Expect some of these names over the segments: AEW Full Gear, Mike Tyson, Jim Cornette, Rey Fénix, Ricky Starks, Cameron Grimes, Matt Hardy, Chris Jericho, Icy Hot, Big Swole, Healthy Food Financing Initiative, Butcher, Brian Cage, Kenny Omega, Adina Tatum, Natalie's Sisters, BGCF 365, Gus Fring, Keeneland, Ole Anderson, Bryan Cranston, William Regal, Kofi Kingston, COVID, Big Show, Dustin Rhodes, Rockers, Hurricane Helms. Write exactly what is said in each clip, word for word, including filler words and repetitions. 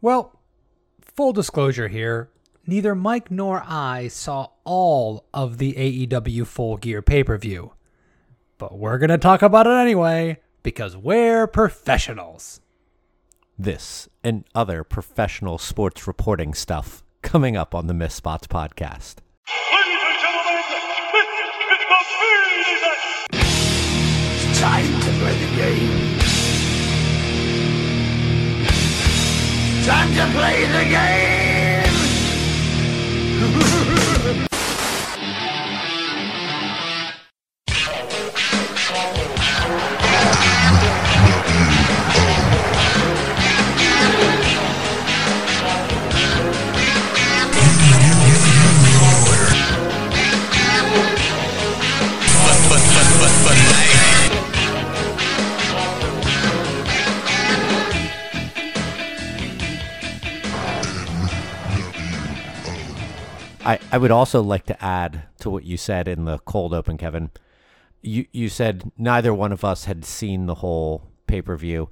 Well, full disclosure here, neither Mike nor I saw all of the A E W Full Gear pay-per-view. But we're going to talk about it anyway, because we're professionals. This and other professional sports reporting stuff coming up on the Missed Spots podcast. Ladies and gentlemen, it's time to play the game. Time to play the game! I, I would also like to add to what you said in the cold open, Kevin. You you said neither one of us had seen the whole pay-per-view.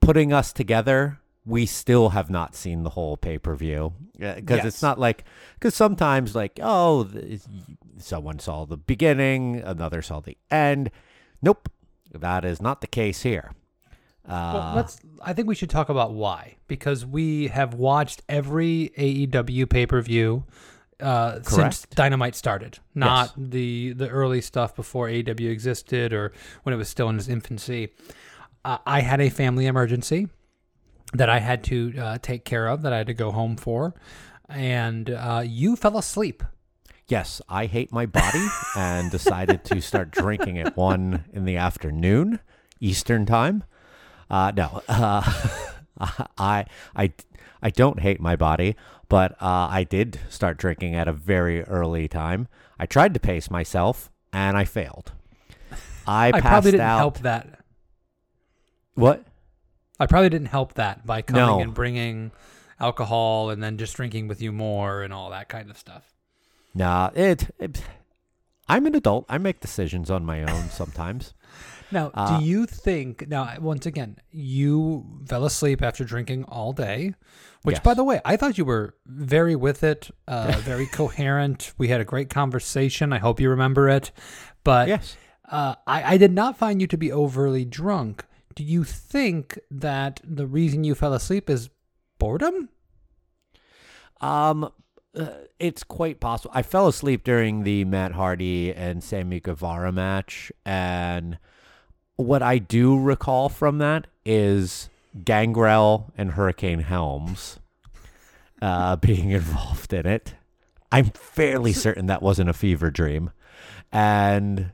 Putting us together, we still have not seen the whole pay-per-view. Because yes. It's not like... Because sometimes, like, oh, someone saw the beginning, another saw the end. Nope. That is not the case here. Uh, well, let's. I think we should talk about why. Because we have watched every A E W pay-per-view... Uh, since Dynamite started, not yes. the the early stuff before A E W existed or when it was still in its infancy. Uh, I had a family emergency that I had to uh, take care of, that I had to go home for, and uh, you fell asleep. Yes, I hate my body and decided to start drinking at one in the afternoon, Eastern time. Uh, no, uh, I I I don't hate my body. But uh, I did start drinking at a very early time. I tried to pace myself, and I failed. I, I passed probably didn't out... help that. What? I probably didn't help that by coming no. and bringing alcohol and then just drinking with you more and all that kind of stuff. Nah, it. it I'm an adult. I make decisions on my own sometimes. Now, uh, do you think... Now, once again, you fell asleep after drinking all day. Which, yes. by the way, I thought you were very with it, uh, very coherent. We had a great conversation. I hope you remember it. But yes. uh, I, I did not find you to be overly drunk. Do you think that the reason you fell asleep is boredom? Um, uh, it's quite possible. I fell asleep during the Matt Hardy and Sammy Guevara match. And what I do recall from that is... Gangrel and Hurricane Helms uh, being involved in it. I'm fairly certain that wasn't a fever dream. And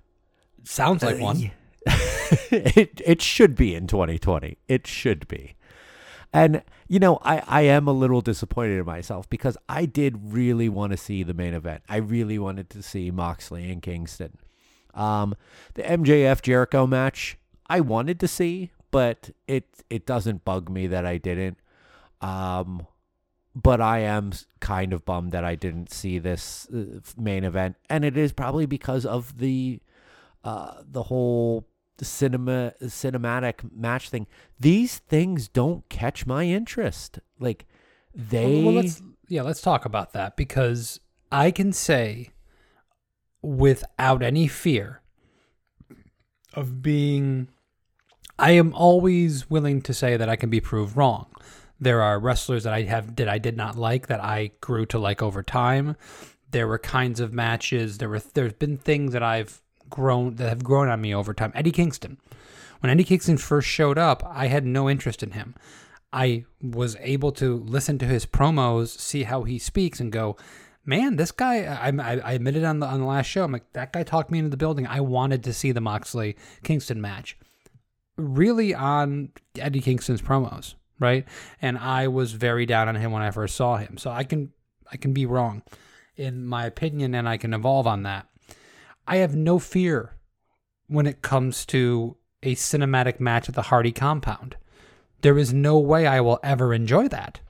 sounds like uh, one. it it should be in twenty twenty. It should be. And, you know, I, I am a little disappointed in myself because I did really want to see the main event. I really wanted to see Moxley and Kingston. Um, the M J F Jericho match, I wanted to see. But it it doesn't bug me that I didn't. Um, but I am kind of bummed that I didn't see this uh, main event. And it is probably because of the uh, the whole cinema cinematic match thing. These things don't catch my interest. Like, they... Well, let's, yeah, let's talk about that. Because I can say without any fear of being... I am always willing to say that I can be proved wrong. There are wrestlers that I have that I did not like that I grew to like over time. There were kinds of matches. There were there's been things that I've grown that have grown on me over time. Eddie Kingston, when Eddie Kingston first showed up, I had no interest in him. I was able to listen to his promos, see how he speaks, and go, man, this guy. I, I admitted on the on the last show, I'm like, that guy talked me into the building. I wanted to see the Moxley Kingston match. Really on Eddie Kingston's promos, right? And I was very down on him when I first saw him. So I can I can be wrong in my opinion, and I can evolve on that. I have no fear when it comes to a cinematic match at the Hardy compound. There is no way I will ever enjoy that.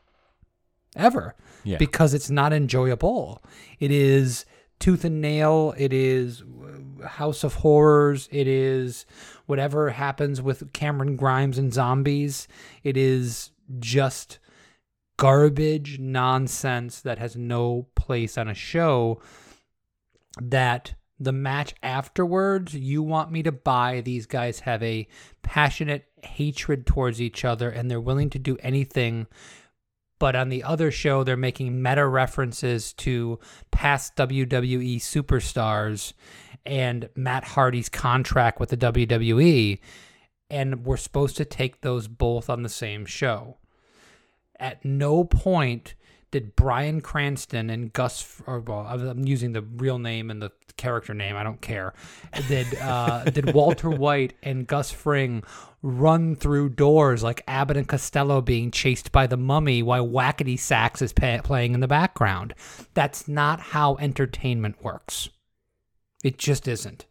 Ever. Yeah. Because it's not enjoyable. It is tooth and nail. It is House of Horrors. It is... whatever happens with Cameron Grimes and zombies, it is just garbage nonsense that has no place on a show, that the match afterwards, you want me to buy these guys have a passionate hatred towards each other and they're willing to do anything. But on the other show, they're making meta references to past W W E superstars and Matt Hardy's contract with the W W E. And we're supposed to take those both on the same show. At no point did Bryan Cranston and Gus, or well, I'm using the real name and the character name, I don't care, did uh, did Walter White and Gus Fring run through doors like Abbott and Costello being chased by the mummy while Wackety Sax is pa- playing in the background. That's not how entertainment works. It just isn't.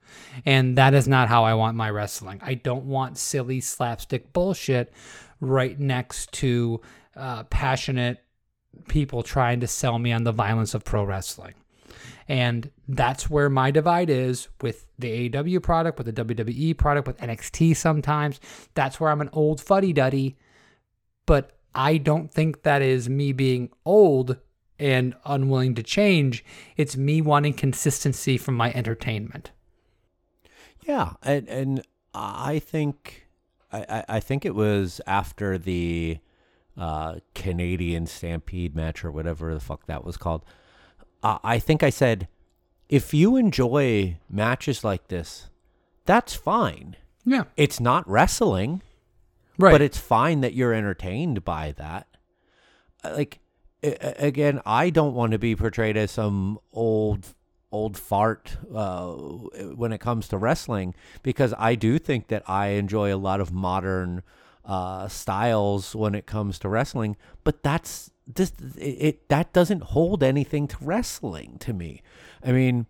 And that is not how I want my wrestling. I don't want silly slapstick bullshit right next to uh, passionate people trying to sell me on the violence of pro wrestling. And that's where my divide is with the A E W product, with the W W E product, with N X T sometimes. That's where I'm an old fuddy-duddy. But I don't think that is me being old and unwilling to change. It's me wanting consistency from my entertainment. Yeah, and, and I think I, I think it was after the uh, Canadian Stampede match or whatever the fuck that was called. Uh, I think I said, if you enjoy matches like this, that's fine. Yeah, it's not wrestling, right? But it's fine that you're entertained by that. Like, again, I don't want to be portrayed as some old old fart uh, when it comes to wrestling, because I do think that I enjoy a lot of modern uh, styles when it comes to wrestling. But that's this it, it that doesn't hold anything to wrestling to me. I mean,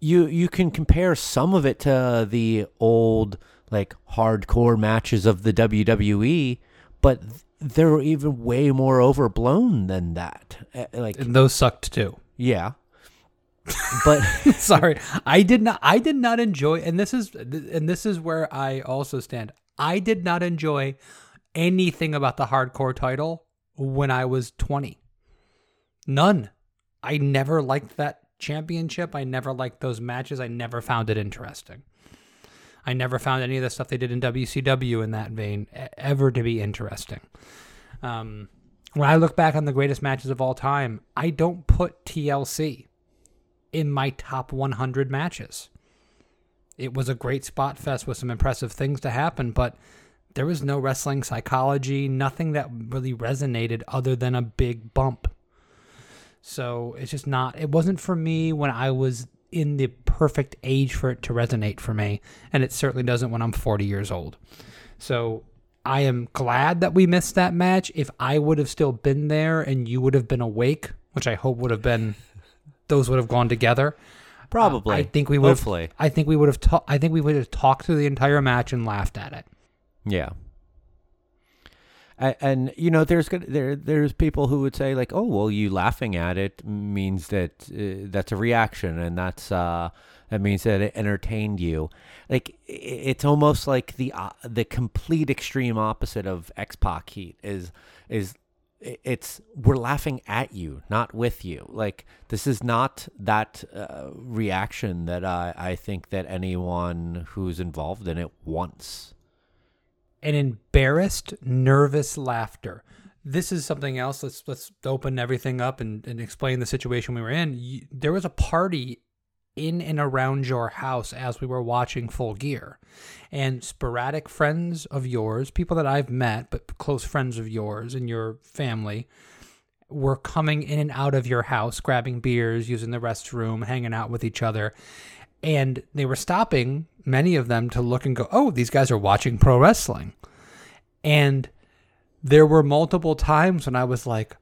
you you can compare some of it to the old like hardcore matches of the W W E, but. Th- They're even way more overblown than that. Like, and those sucked too. Yeah, but sorry, I did not. I did not enjoy. And this is and this is where I also stand. I did not enjoy anything about the hardcore title when I was twenty. None. I never liked that championship. I never liked those matches. I never found it interesting. I never found any of the stuff they did in W C W in that vein ever to be interesting. Um, when I look back on the greatest matches of all time, I don't put T L C in my top one hundred matches. It was a great spot fest with some impressive things to happen, but there was no wrestling psychology, nothing that really resonated other than a big bump. So it's just not, it wasn't for me when I was in the perfect age for it to resonate for me, and it certainly doesn't when I'm forty years old. So I am glad that we missed that match. If I would have still been there and you would have been awake, which I hope would have been, those would have gone together. Probably. Uh, I think we would. Hopefully. I think we would have. Ta- I think we would have talked through the entire match and laughed at it. Yeah. And, you know, there's good, there there's people who would say, like, oh, well, you laughing at it means that uh, that's a reaction, and that's uh, that means that it entertained you. Like, it's almost like the uh, the complete extreme opposite of X-Pac heat is is it's we're laughing at you, not with you. Like, this is not that uh, reaction that I, I think that anyone who's involved in it wants. An embarrassed, nervous laughter. This is something else. Let's let's open everything up and, and explain the situation we were in. You, there was a party in and around your house as we were watching Full Gear. And sporadic friends of yours, people that I've met, but close friends of yours and your family, were coming in and out of your house, grabbing beers, using the restroom, hanging out with each other. And they were stopping, many of them, to look and go, oh, these guys are watching pro wrestling. And there were multiple times when I was like,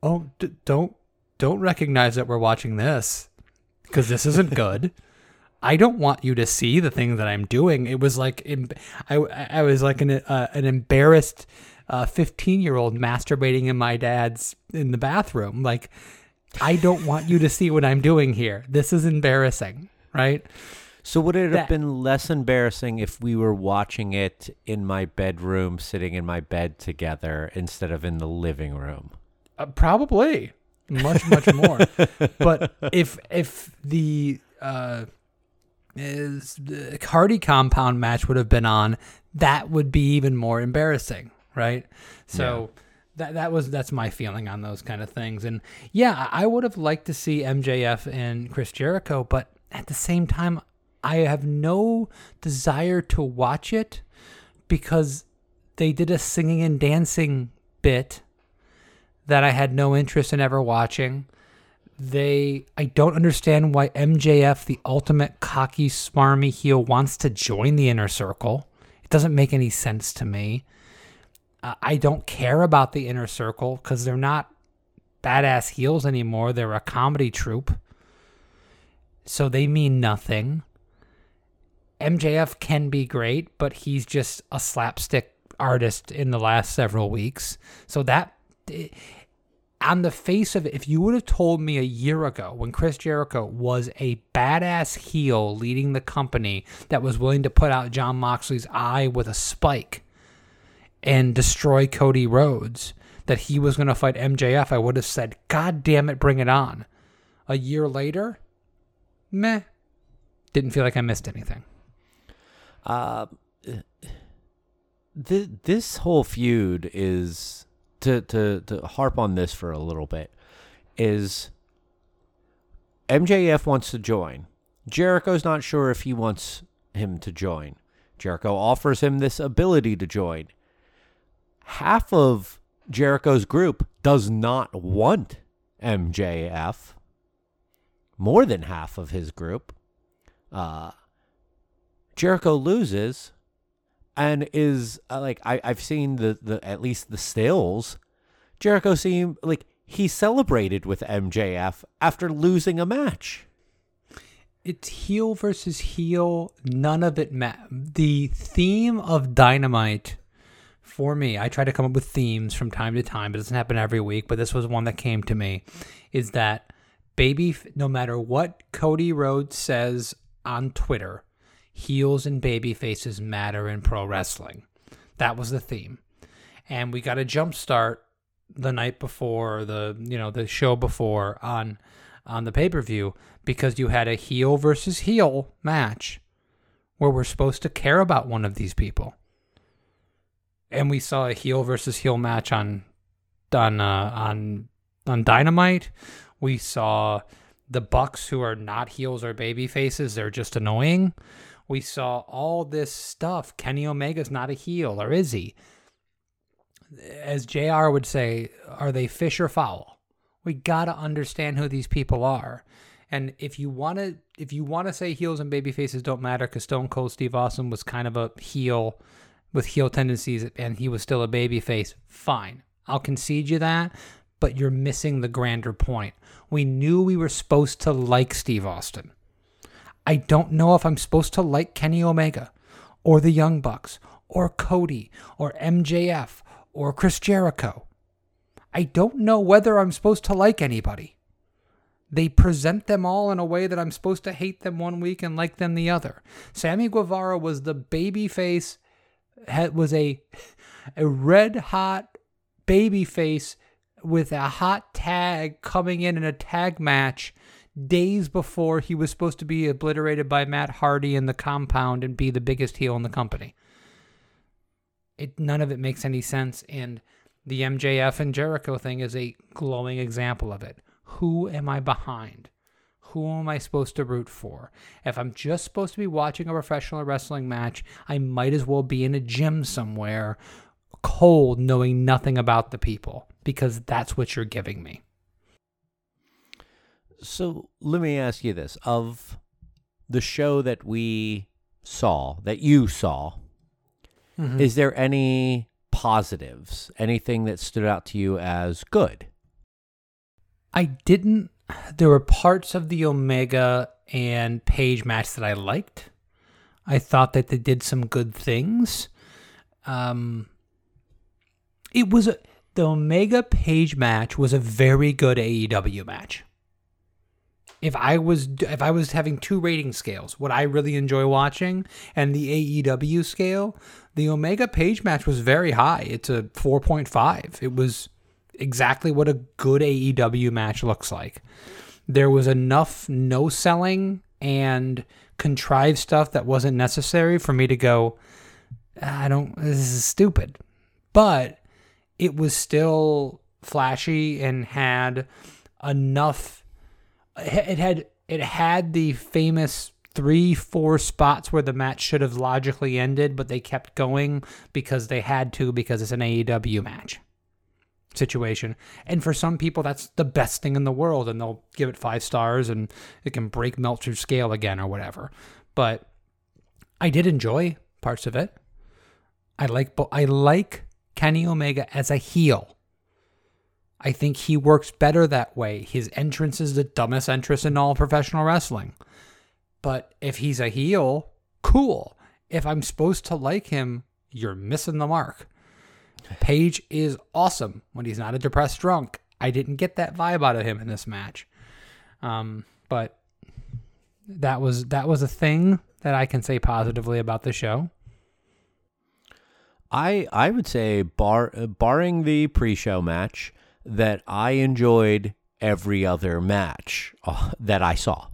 oh, d- don't don't recognize that we're watching this, because this isn't good. I don't want you to see the thing that I'm doing. It was like, I, I was like an uh, an embarrassed uh, fifteen-year-old masturbating in my dad's, in the bathroom. Like, I don't want you to see what I'm doing here. This is embarrassing. Right. So would it that, have been less embarrassing if we were watching it in my bedroom, sitting in my bed together, instead of in the living room? Uh, probably much, much more. But if if the uh, is the Hardy compound match would have been on, that would be even more embarrassing, right? So yeah. that that was that's my feeling on those kind of things. And yeah, I would have liked to see M J F and Chris Jericho, but at the same time, I have no desire to watch it because they did a singing and dancing bit that I had no interest in ever watching. They, I don't understand why M J F, the ultimate cocky, smarmy heel, wants to join the Inner Circle. It doesn't make any sense to me. Uh, I don't care about the Inner Circle because they're not badass heels anymore. They're a comedy troupe. So they mean nothing. M J F can be great, but he's just a slapstick artist in the last several weeks. So that, it, on the face of it, if you would have told me a year ago when Chris Jericho was a badass heel leading the company that was willing to put out John Moxley's eye with a spike and destroy Cody Rhodes, that he was going to fight M J F, I would have said, God damn it, bring it on. A year later, meh. Didn't feel like I missed anything. Uh, th- this whole feud is... To, to to harp on this for a little bit, is M J F wants to join. Jericho's not sure if he wants him to join. Jericho offers him this ability to join. Half of Jericho's group does not want M J F. More than half of his group. Uh, Jericho loses... And is, uh, like, I, I've seen the, the at least the stills. Jericho seemed like he celebrated with M J F after losing a match. It's heel versus heel. None of it matters. The theme of Dynamite, for me, I try to come up with themes from time to time. It doesn't happen every week, but this was one that came to me. Is that, baby, no matter what Cody Rhodes says on Twitter, heels and baby faces matter in pro wrestling. That was the theme. And we got a jump start the night before, the you know, the show before on on the pay-per-view, because you had a heel versus heel match where we're supposed to care about one of these people. And we saw a heel versus heel match on on uh, on on Dynamite. We saw the Bucks, who are not heels or baby faces, they're just annoying. We saw all this stuff. Kenny Omega's not a heel, or is he? As J R would say, are they fish or fowl? We gotta understand who these people are. And if you wanna, if you wanna say heels and babyfaces don't matter, because Stone Cold Steve Austin was kind of a heel with heel tendencies, and he was still a babyface. Fine, I'll concede you that. But you're missing the grander point. We knew we were supposed to like Steve Austin. I don't know if I'm supposed to like Kenny Omega or the Young Bucks or Cody or M J F or Chris Jericho. I don't know whether I'm supposed to like anybody. They present them all in a way that I'm supposed to hate them one week and like them the other. Sammy Guevara was the babyface, was a, a red-hot babyface with a hot tag coming in in a tag match days before he was supposed to be obliterated by Matt Hardy in the compound and be the biggest heel in the company. It, none of it makes any sense, and the M J F and Jericho thing is a glowing example of it. Who am I behind? Who am I supposed to root for? If I'm just supposed to be watching a professional wrestling match, I might as well be in a gym somewhere, cold, knowing nothing about the people, because that's what you're giving me. So let me ask you this. Of the show that we saw, that you saw, mm-hmm. is there any positives, anything that stood out to you as good? I didn't. There were parts of the Omega and Page match that I liked. I thought that they did some good things. Um, it was a, the Omega Page match was a very good A E W match. If I was if I was having two rating scales, what I really enjoy watching and the A E W scale, the Omega Page match was very high. It's a four point five. It was exactly what a good A E W match looks like. There was enough no selling and contrived stuff that wasn't necessary for me to go, I don't, this is stupid. But it was still flashy and had enough, it had it had the famous three, four spots where the match should have logically ended, but they kept going because they had to, because it's an A E W match situation. And for some people, that's the best thing in the world, and they'll give it five stars, and it can break Meltzer's scale again or whatever. But I did enjoy parts of it. I like, I like Kenny Omega as a heel. I think he works better that way. His entrance is the dumbest entrance in all professional wrestling. But if he's a heel, cool. If I'm supposed to like him, you're missing the mark. Page is awesome when he's not a depressed drunk. I didn't get that vibe out of him in this match. Um, but that was that was a thing that I can say positively about the show. I I would say, bar, barring the pre-show match, that I enjoyed every other match that I saw.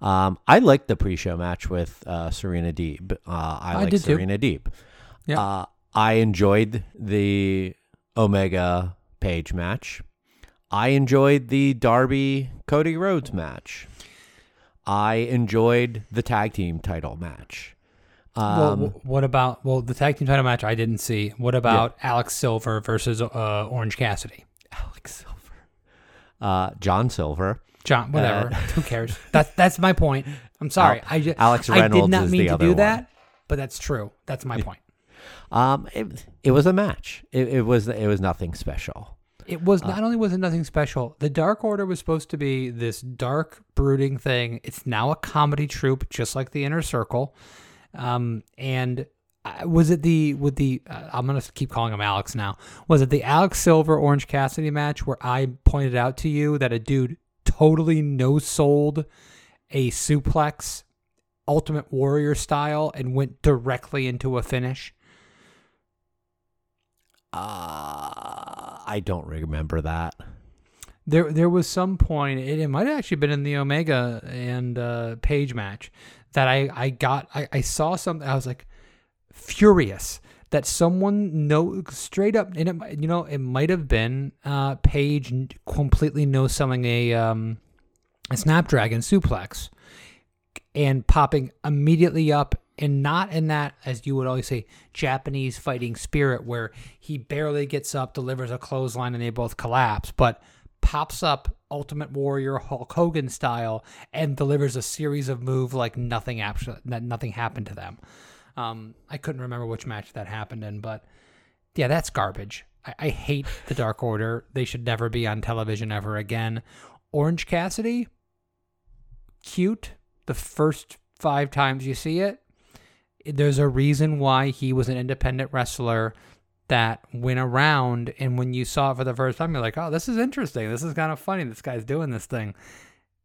Um, I liked the pre-show match with uh, Serena Deeb. Uh, I, I liked Serena too. Deeb. Yeah. Uh, I enjoyed the Omega Page match. I enjoyed the Darby Cody Rhodes match. I enjoyed the tag team title match. Um, well, what about well the tag team title match? I didn't see. What about yeah. Alex Silver versus uh, Orange Cassidy? Alex Silver, uh, John Silver. John, whatever. Uh, Who cares? That's that's my point. I'm sorry. Al- I just, Alex Reynolds I did not is mean the to other do one. That, but that's true. That's my point. Um, it, it was a match. It, it was it was nothing special. It was not uh, only was it nothing special. The Dark Order was supposed to be this dark, brooding thing. It's now a comedy troupe, just like the Inner Circle. Um, and was it the with the uh, I'm gonna keep calling him Alex now. Was it the Alex Silver Orange Cassidy match where I pointed out to you that a dude totally no-sold a suplex, Ultimate Warrior style, and went directly into a finish? Uh, I don't remember that. There there was some point, it, it might have actually been in the Omega and uh, Page match, that I, I got, I, I saw something, I was like, furious that someone no straight up, and it, you know, it might have been uh, Page completely no-selling a, um, a Snapdragon suplex and popping immediately up, and not in that, as you would always say, Japanese fighting spirit where he barely gets up, delivers a clothesline, and they both collapse, but pops up Ultimate Warrior Hulk Hogan style and delivers a series of moves like nothing, abs- nothing happened to them. Um, I couldn't remember which match that happened in, but yeah, that's garbage. I, I hate the Dark Order. They should never be on television ever again. Orange Cassidy, cute. The first five times you see it, there's a reason why he was an independent wrestler that went around, and when you saw it for the first time, you're like, oh, this is interesting. This is kind of funny. This guy's doing this thing.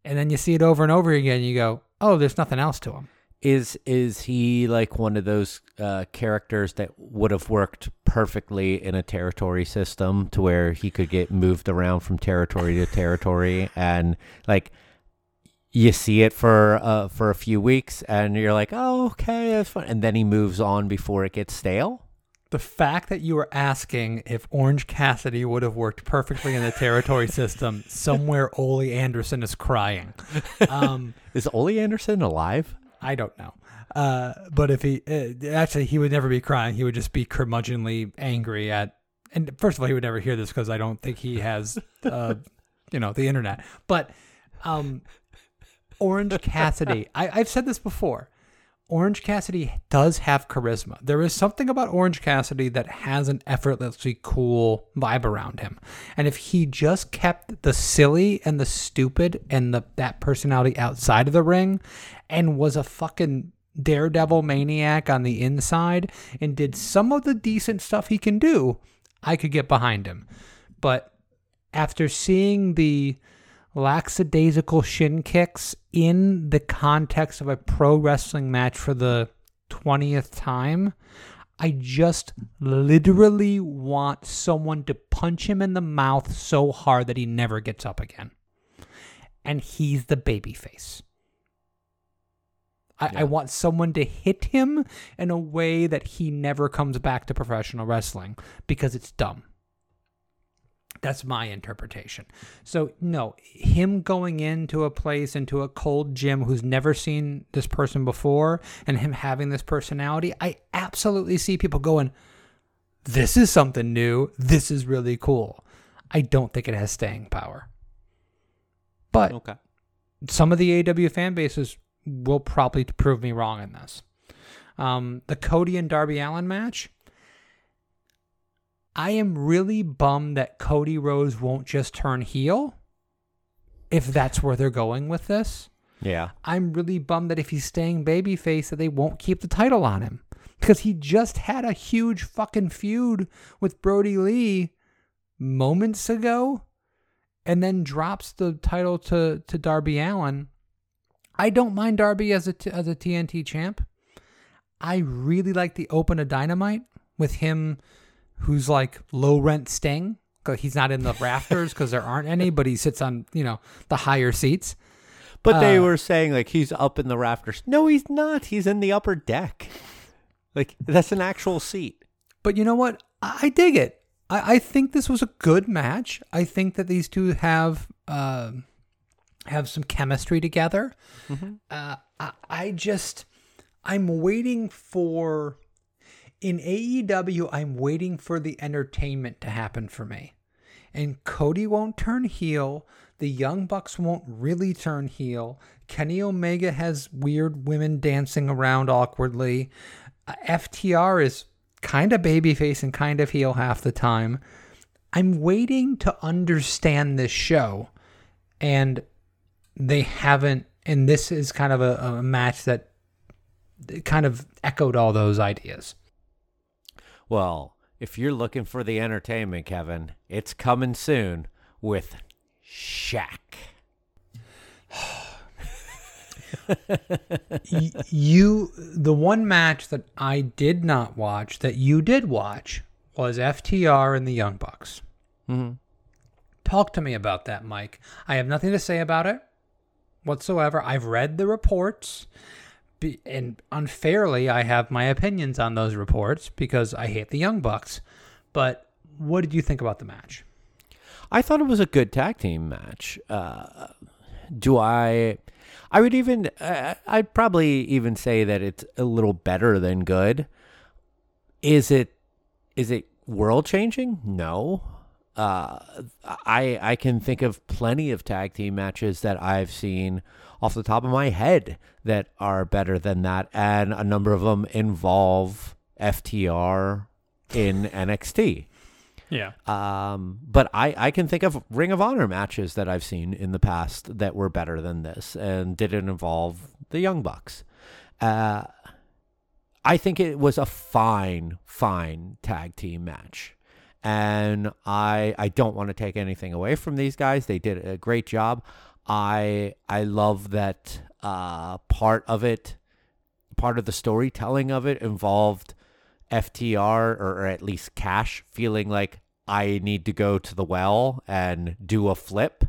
And then you see it over and over again, and you go, oh, there's nothing else to him. Is is he like one of those uh, characters that would have worked perfectly in a territory system to where he could get moved around from territory to territory, and like you see it for uh, for a few weeks and you're like, oh, okay, that's fun, and then he moves on before it gets stale? The fact that you were asking if Orange Cassidy would have worked perfectly in the territory system, somewhere Ole Anderson is crying. Um, is Ole Anderson alive? I don't know. Uh, but if he, uh, actually, he would never be crying. He would just be curmudgeonly angry at, and first of all, he would never hear this because I don't think he has, uh, you know, the internet. But um, Orange Cassidy, I, I've said this before, Orange Cassidy does have charisma. There is something about Orange Cassidy that has an effortlessly cool vibe around him. And if he just kept the silly and the stupid and the that personality outside of the ring and was a fucking daredevil maniac on the inside and did some of the decent stuff he can do, I could get behind him. But after seeing the lackadaisical shin kicks in the context of a pro wrestling match for the twentieth time, I just literally want someone to punch him in the mouth so hard that he never gets up again. And he's the babyface. I, yeah. I want someone to hit him in a way that he never comes back to professional wrestling because it's dumb. That's my interpretation. So, no, him going into a place, into a cold gym who's never seen this person before and him having this personality, I absolutely see people going, this is something new. This is really cool. I don't think it has staying power. But okay. Some of the A E W fan bases will probably prove me wrong in this. Um, the Cody and Darby Allin match, I am really bummed that Cody Rhodes won't just turn heel if that's where they're going with this. Yeah. I'm really bummed that if he's staying babyface that they won't keep the title on him because he just had a huge fucking feud with Brody Lee moments ago and then drops the title to, to Darby Allin. I don't mind Darby as a, t- as a T N T champ. I really like the open of Dynamite with him... who's like low-rent Sting. He's not in the rafters because there aren't any, but he sits on, you know, the higher seats. But uh, they were saying, like, he's up in the rafters. No, he's not. He's in the upper deck. Like, that's an actual seat. But you know what? I, I dig it. I-, I think this was a good match. I think that these two have uh, have some chemistry together. Mm-hmm. Uh, I-, I just... I'm waiting for... In A E W, I'm waiting for the entertainment to happen for me. And Cody won't turn heel. The Young Bucks won't really turn heel. Kenny Omega has weird women dancing around awkwardly. Uh, F T R is kind of babyface and kind of heel half the time. I'm waiting to understand this show. And they haven't. And this is kind of a, a match that kind of echoed all those ideas. Well, if you're looking for the entertainment, Kevin, it's coming soon with Shaq. you, the one match that I did not watch that you did watch was F T R and the Young Bucks. Mm-hmm. Talk to me about that, Mike. I have nothing to say about it whatsoever. I've read the reports. Be, and unfairly, I have my opinions on those reports because I hate the Young Bucks. But what did you think about the match? I thought it was a good tag team match. Uh, do I... I would even... Uh, I'd probably even say that it's a little better than good. Is it is it world-changing? No. Uh, I I can think of plenty of tag team matches that I've seen off the top of my head that are better than that, and a number of them involve F T R in N X T. Yeah. Um, but I, I can think of Ring of Honor matches that I've seen in the past that were better than this and didn't involve the Young Bucks. Uh, I think it was a fine, fine tag team match. And I I don't want to take anything away from these guys. They did a great job. I I love that uh, part of it, part of the storytelling of it involved F T R or, or at least Cash feeling like I need to go to the well and do a flip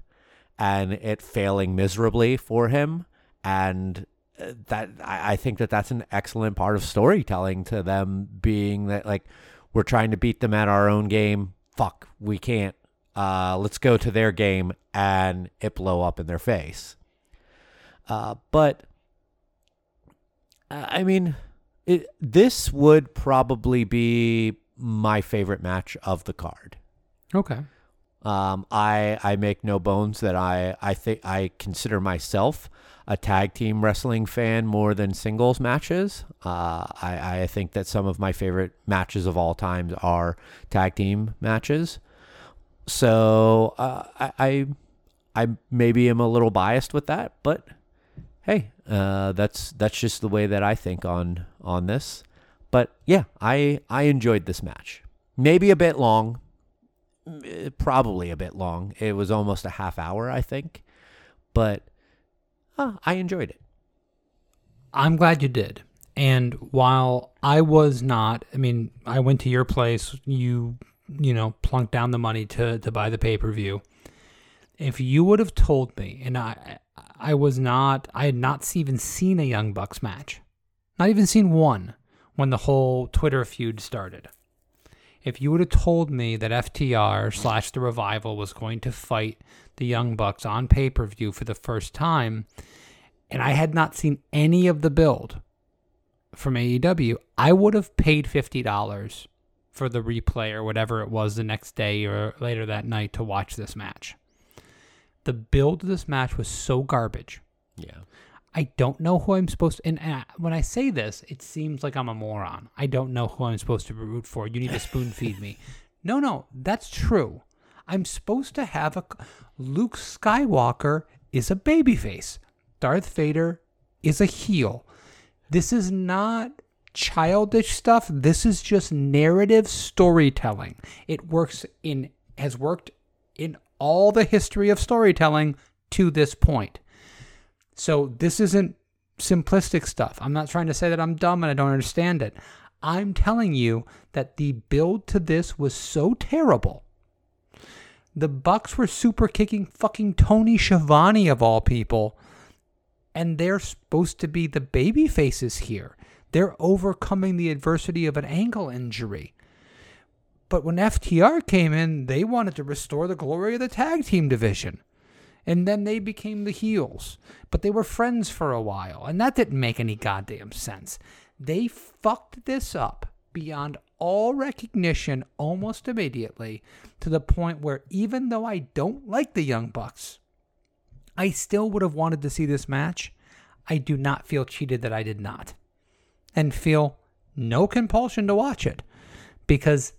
and it failing miserably for him. And that I, I think that that's an excellent part of storytelling to them being that like we're trying to beat them at our own game. Fuck, we can't. Uh, let's go to their game and it blow up in their face. Uh, but, I mean, it, this would probably be my favorite match of the card. Okay. Um, I I make no bones that I I think I consider myself a tag team wrestling fan more than singles matches. Uh, I I think that some of my favorite matches of all times are tag team matches. So uh, I, I I maybe am a little biased with that, but hey, uh, that's that's just the way that I think on on this. But yeah, I I enjoyed this match. Maybe a bit long. Probably a bit long. It was almost a half hour, I think. But uh, I enjoyed it. I'm glad you did. And while I was not, I mean, I went to your place, you, you know, plunked down the money to, to buy the pay-per-view. If you would have told me, and I, I was not, I had not even seen a Young Bucks match, not even seen one when the whole Twitter feud started. If you would have told me that F T R slash The Revival was going to fight the Young Bucks on pay-per-view for the first time, and I had not seen any of the build from A E W, I would have paid fifty dollars for the replay or whatever it was the next day or later that night to watch this match. The build of this match was so garbage. Yeah. I don't know who I'm supposed to... And, and when I say this, it seems like I'm a moron. I don't know who I'm supposed to root for. You need to spoon feed me. No, no, that's true. I'm supposed to have a... Luke Skywalker is a babyface. Darth Vader is a heel. This is not childish stuff. This is just narrative storytelling. It works in... Has worked in all the history of storytelling to this point. So this isn't simplistic stuff. I'm not trying to say that I'm dumb and I don't understand it. I'm telling you that the build to this was so terrible. The Bucks were super kicking fucking Tony Schiavone of all people. And they're supposed to be the baby faces here. They're overcoming the adversity of an ankle injury. But when F T R came in, they wanted to restore the glory of the tag team division. And then they became the heels. But they were friends for a while. And that didn't make any goddamn sense. They fucked this up beyond all recognition almost immediately, to the point where even though I don't like the Young Bucks, I still would have wanted to see this match. I do not feel cheated that I did not. And feel no compulsion to watch it. Because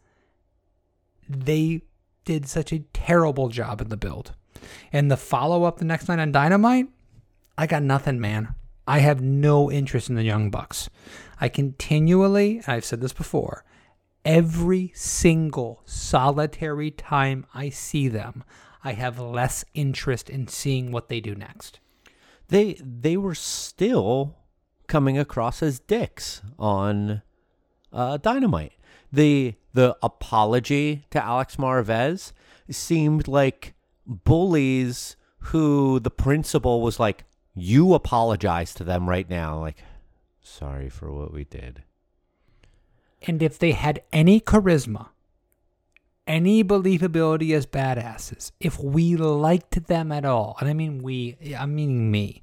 they did such a terrible job in the build. And the follow-up the next night on Dynamite, I got nothing, man. I have no interest in the Young Bucks. I continually, and I've said this before, every single solitary time I see them, I have less interest in seeing what they do next. They they were still coming across as dicks on uh, Dynamite. The the apology to Alex Marvez seemed like bullies who the principal was like, you apologize to them right now. Like, sorry for what we did. And if they had any charisma, any believability as badasses, if we liked them at all, and I mean we, I'm meaning me,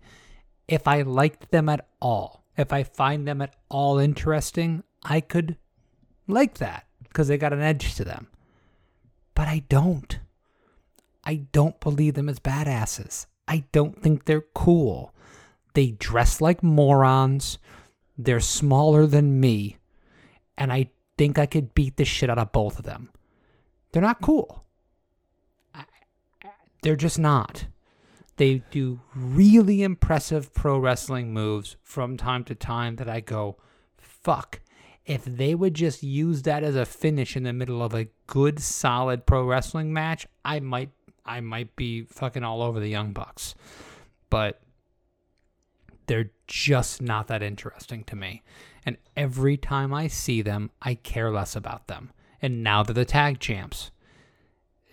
if I liked them at all, if I find them at all interesting, I could like that because they got an edge to them. But I don't. I don't believe them as badasses. I don't think they're cool. They dress like morons. They're smaller than me. And I think I could beat the shit out of both of them. They're not cool. I, I, they're just not. They do really impressive pro wrestling moves from time to time that I go, fuck. If they would just use that as a finish in the middle of a good, solid pro wrestling match, I might I might be fucking all over the Young Bucks. But they're just not that interesting to me. And every time I see them, I care less about them. And now they're the tag champs.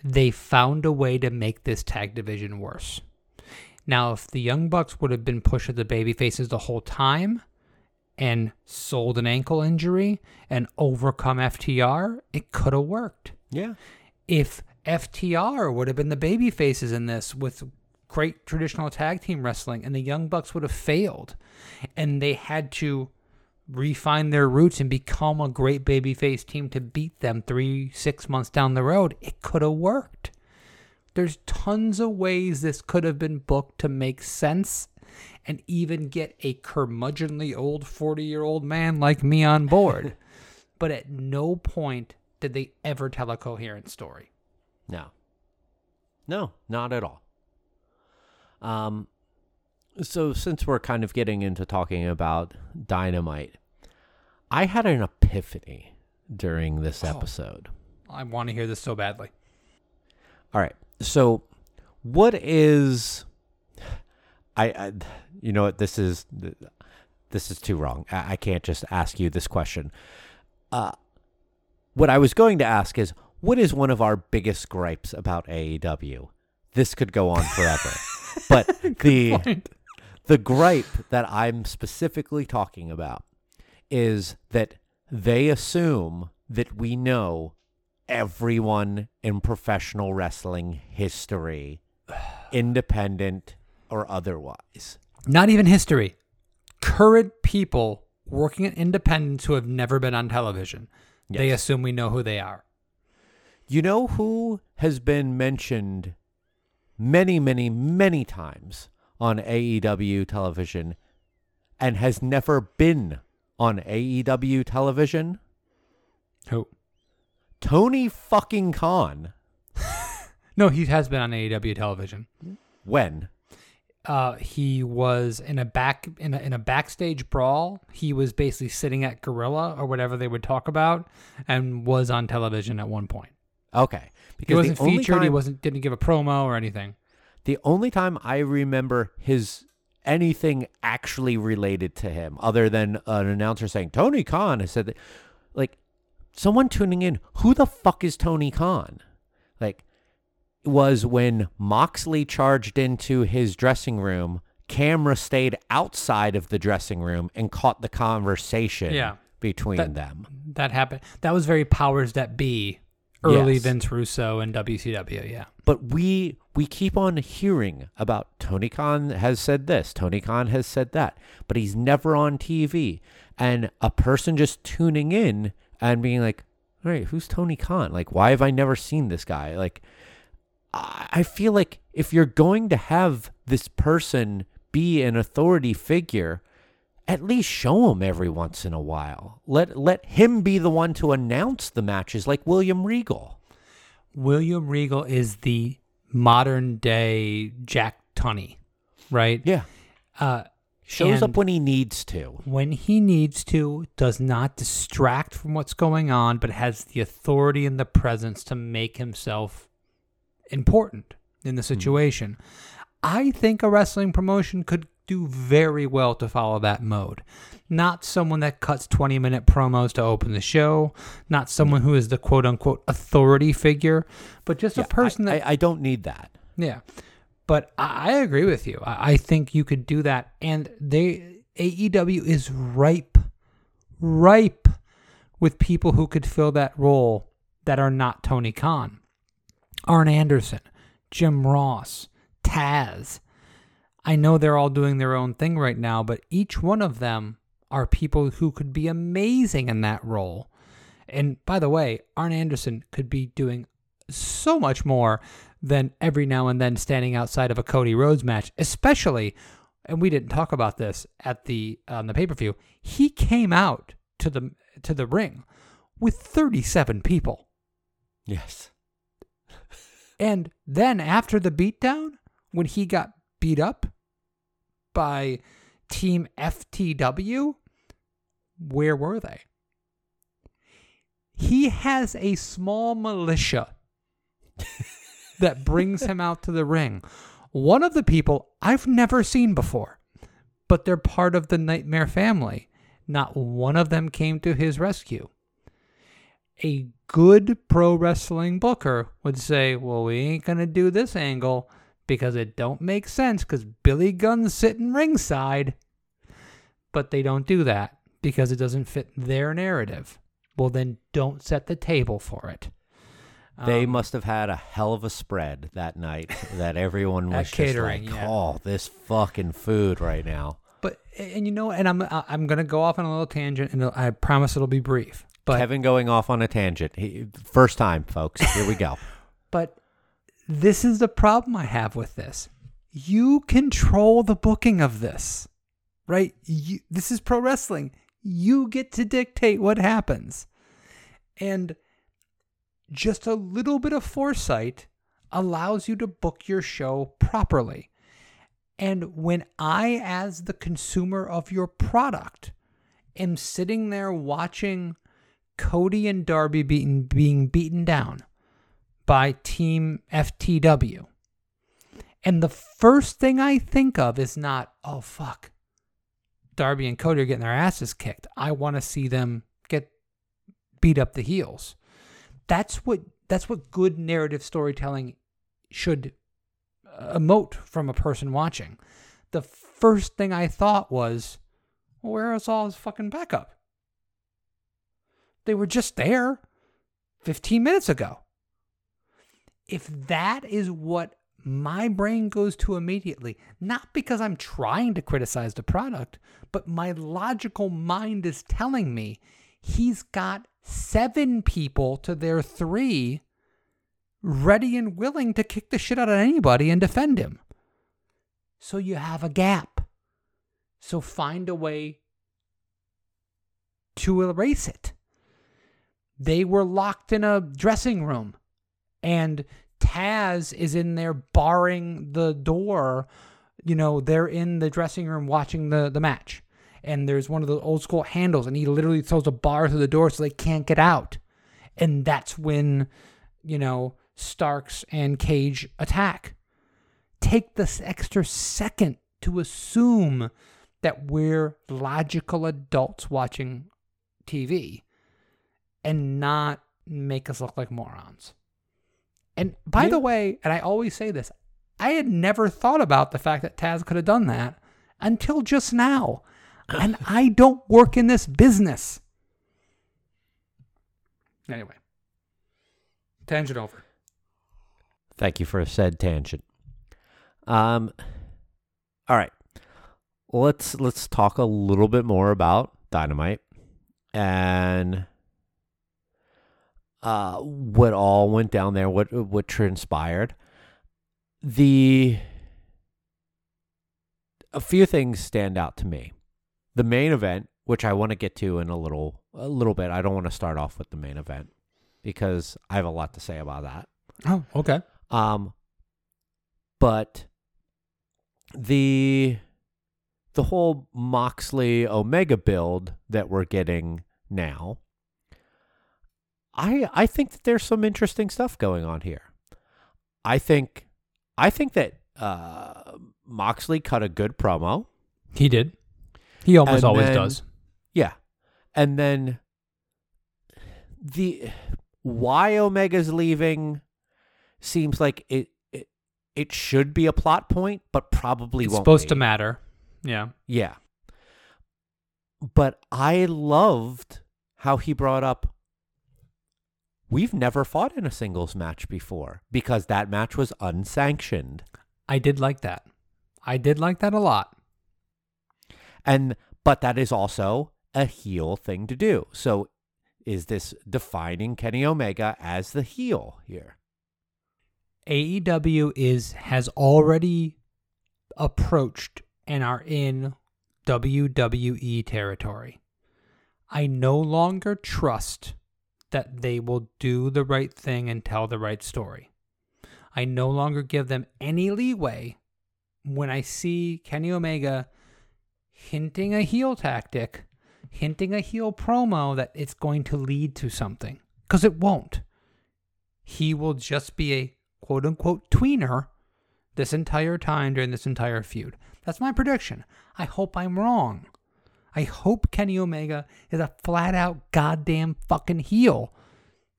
They found a way to make this tag division worse. Now, if the Young Bucks would have been pushed at the babyfaces the whole time and sold an ankle injury and overcome F T R, it could have worked. Yeah. If F T R would have been the babyfaces in this with great traditional tag team wrestling, and the Young Bucks would have failed, and they had to refine their roots and become a great babyface team to beat them three, six months down the road, it could have worked. There's tons of ways this could have been booked to make sense and even get a curmudgeonly old forty-year-old man like me on board. But at no point did they ever tell a coherent story. No. No, not at all. Um... So since we're kind of getting into talking about Dynamite, I had an epiphany during this oh, episode. I want to hear this so badly. All right. So what is, I, I you know what this is, this is too wrong. I, I can't just ask you this question. Uh, what I was going to ask is, what is one of our biggest gripes about A E W? This could go on forever. But the point. the gripe that I'm specifically talking about is that they assume that we know everyone in professional wrestling history, independent or otherwise. Not even history. Current people working at independents who have never been on television. Yes. They assume we know who they are. You know who has been mentioned many, many, many times on A E W television and has never been on A E W television? Who? Tony fucking Khan. No, he has been on A E W television. When? Uh, he was in a back in a, in a backstage brawl. He was basically sitting at Gorilla or whatever they would talk about, and was on television at one point. Okay, because he wasn't featured. Time, he wasn't didn't give a promo or anything. The only time I remember his anything actually related to him, other than an announcer saying Tony Khan has said that, like someone tuning in, who the fuck is Tony Khan? Like. Was when Moxley charged into his dressing room, camera stayed outside of the dressing room and caught the conversation yeah, between that, them. That happened. That was very powers that be, early yes. Vince Russo and W C W, yeah. But we we keep on hearing about Tony Khan has said this, Tony Khan has said that, but he's never on T V. And a person just tuning in and being like, all right, who's Tony Khan? Like, why have I never seen this guy? Like, I feel like if you're going to have this person be an authority figure, at least show him every once in a while. Let let him be the one to announce the matches like William Regal. William Regal is the modern day Jack Tunney, right? Yeah. Uh, Shows up when he needs to. When he needs to, does not distract from what's going on, but has the authority and the presence to make himself important in the situation. Mm. I think a wrestling promotion could do very well to follow that mode. Not someone that cuts twenty-minute promos to open the show, not someone who is the quote-unquote authority figure, but just yeah, a person I, that... I, I don't need that. Yeah. But I, I agree with you. I, I think you could do that, and they A E W is ripe, ripe with people who could fill that role that are not Tony Khan. Arn Anderson, Jim Ross, Taz. I know they're all doing their own thing right now, but each one of them are people who could be amazing in that role. And by the way, Arn Anderson could be doing so much more than every now and then standing outside of a Cody Rhodes match, especially, and we didn't talk about this at the on the pay-per-view, he came out to the to the ring with thirty-seven people. Yes. And then after the beatdown, when he got beat up by Team F T W, where were they? He has a small militia that brings him out to the ring. One of the people I've never seen before, but they're part of the Nightmare Family. Not one of them came to his rescue. A good pro wrestling booker would say, well, we ain't going to do this angle because it don't make sense because Billy Gunn's sitting ringside. But they don't do that because it doesn't fit their narrative. Well, then don't set the table for it. They um, must have had a hell of a spread that night that everyone was catering, just like, yeah. oh, this fucking food right now. But, and you know, and I'm, I'm going to go off on a little tangent and I promise it'll be brief. But, Kevin going off on a tangent. He, first time, folks. Here we go. But this is the problem I have with this. You control the booking of this, right? You, this is pro wrestling. You get to dictate what happens. And just a little bit of foresight allows you to book your show properly. And when I, as the consumer of your product, am sitting there watching Cody and Darby beaten, being beaten down by Team F T W. And the first thing I think of is not, oh, fuck, Darby and Cody are getting their asses kicked. I want to see them get beat up the heels. That's what that's what good narrative storytelling should emote from a person watching. The first thing I thought was, well, where is all his fucking backup? They were just there fifteen minutes ago. If that is what my brain goes to immediately, not because I'm trying to criticize the product, but my logical mind is telling me he's got seven people to their three ready and willing to kick the shit out of anybody and defend him. So you have a gap. So find a way to erase it. They were locked in a dressing room, and Taz is in there barring the door. You know, they're in the dressing room watching the, the match, and there's one of the old school handles, and he literally throws a bar through the door so they can't get out. And that's when, you know, Starks and Cage attack. Take this extra second to assume that we're logical adults watching T V and not make us look like morons. And by yeah. the way, and I always say this, I had never thought about the fact that Taz could have done that until just now. And I don't work in this business. Anyway. Tangent over. Thank you for a said tangent. Um, all right. Let's let's talk a little bit more about Dynamite and uh, what all went down there, what what transpired. The a few things stand out to me. The main event, which I want to get to in a little a little bit. I don't want to start off with the main event because I have a lot to say about that. Oh, okay. Um, but the the whole Moxley Omega build that we're getting now, I I think that there's some interesting stuff going on here. I think I think that uh, Moxley cut a good promo. He did. He almost and always then, does. Yeah. And then the why Omega's leaving seems like it it, it should be a plot point, but probably it's won't supposed be. to matter. Yeah. Yeah. But I loved how he brought up, we've never fought in a singles match before because that match was unsanctioned. I did like that. I did like that a lot. And but that is also a heel thing to do. So is this defining Kenny Omega as the heel here? A E W is has already approached and are in W W E territory. I no longer trust that they will do the right thing and tell the right story. I no longer give them any leeway when I see Kenny Omega hinting a heel tactic, hinting a heel promo that it's going to lead to something. Because it won't. He will just be a quote-unquote tweener this entire time during this entire feud. That's my prediction. I hope I'm wrong. I hope Kenny Omega is a flat-out goddamn fucking heel.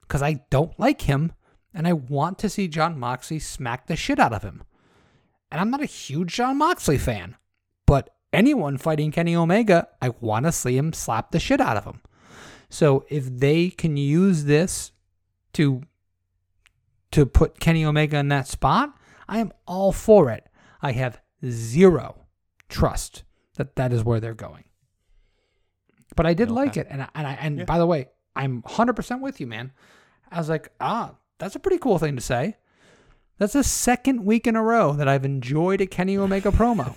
Because I don't like him, and I want to see John Moxley smack the shit out of him. And I'm not a huge John Moxley fan, but anyone fighting Kenny Omega, I want to see him slap the shit out of him. So if they can use this to to put Kenny Omega in that spot, I am all for it. I have zero trust that that is where they're going. But I did okay. like it, and and I, and yeah. by the way, I'm one hundred percent with you, man. I was like, ah, that's a pretty cool thing to say. That's the second week in a row that I've enjoyed a Kenny Omega promo.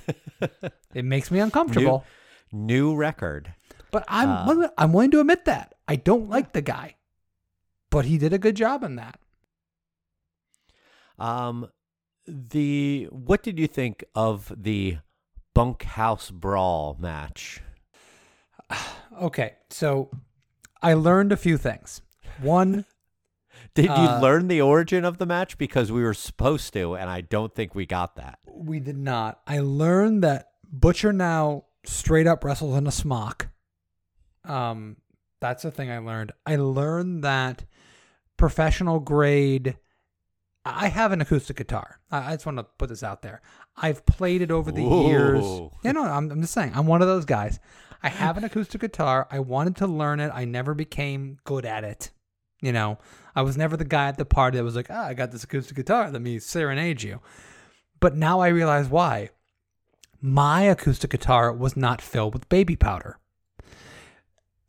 It makes me uncomfortable. New, new record. But I'm uh, willing, I'm willing to admit that. I don't like the guy, but he did a good job in that. Um, the what did you think of the bunkhouse brawl match? Okay, so I learned a few things. One. Did you uh, learn the origin of the match? Because we were supposed to, and I don't think we got that. We did not. I learned that Butcher now straight up wrestles in a smock. Um, that's the thing I learned. I learned that professional grade. I have an acoustic guitar. I, I just want to put this out there. I've played it over the Whoa. years. Yeah, no, I'm, I'm just saying. I'm one of those guys. I have an acoustic guitar. I wanted to learn it. I never became good at it. You know, I was never the guy at the party that was like, ah, I got this acoustic guitar. Let me serenade you. But now I realize why. My acoustic guitar was not filled with baby powder.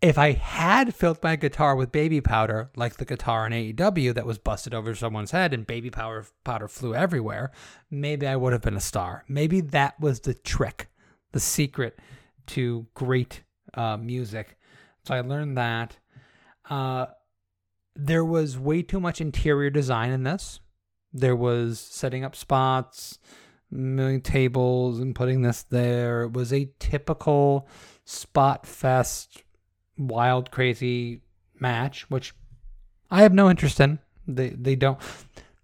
If I had filled my guitar with baby powder, like the guitar in A E W that was busted over someone's head and baby powder, powder flew everywhere, maybe I would have been a star. Maybe that was the trick, the secret to great uh, music. So I learned that. Uh, there was way too much interior design in this. There was setting up spots, moving tables and putting this there. It was a typical spot fest, wild, crazy match, which I have no interest in. They they don't.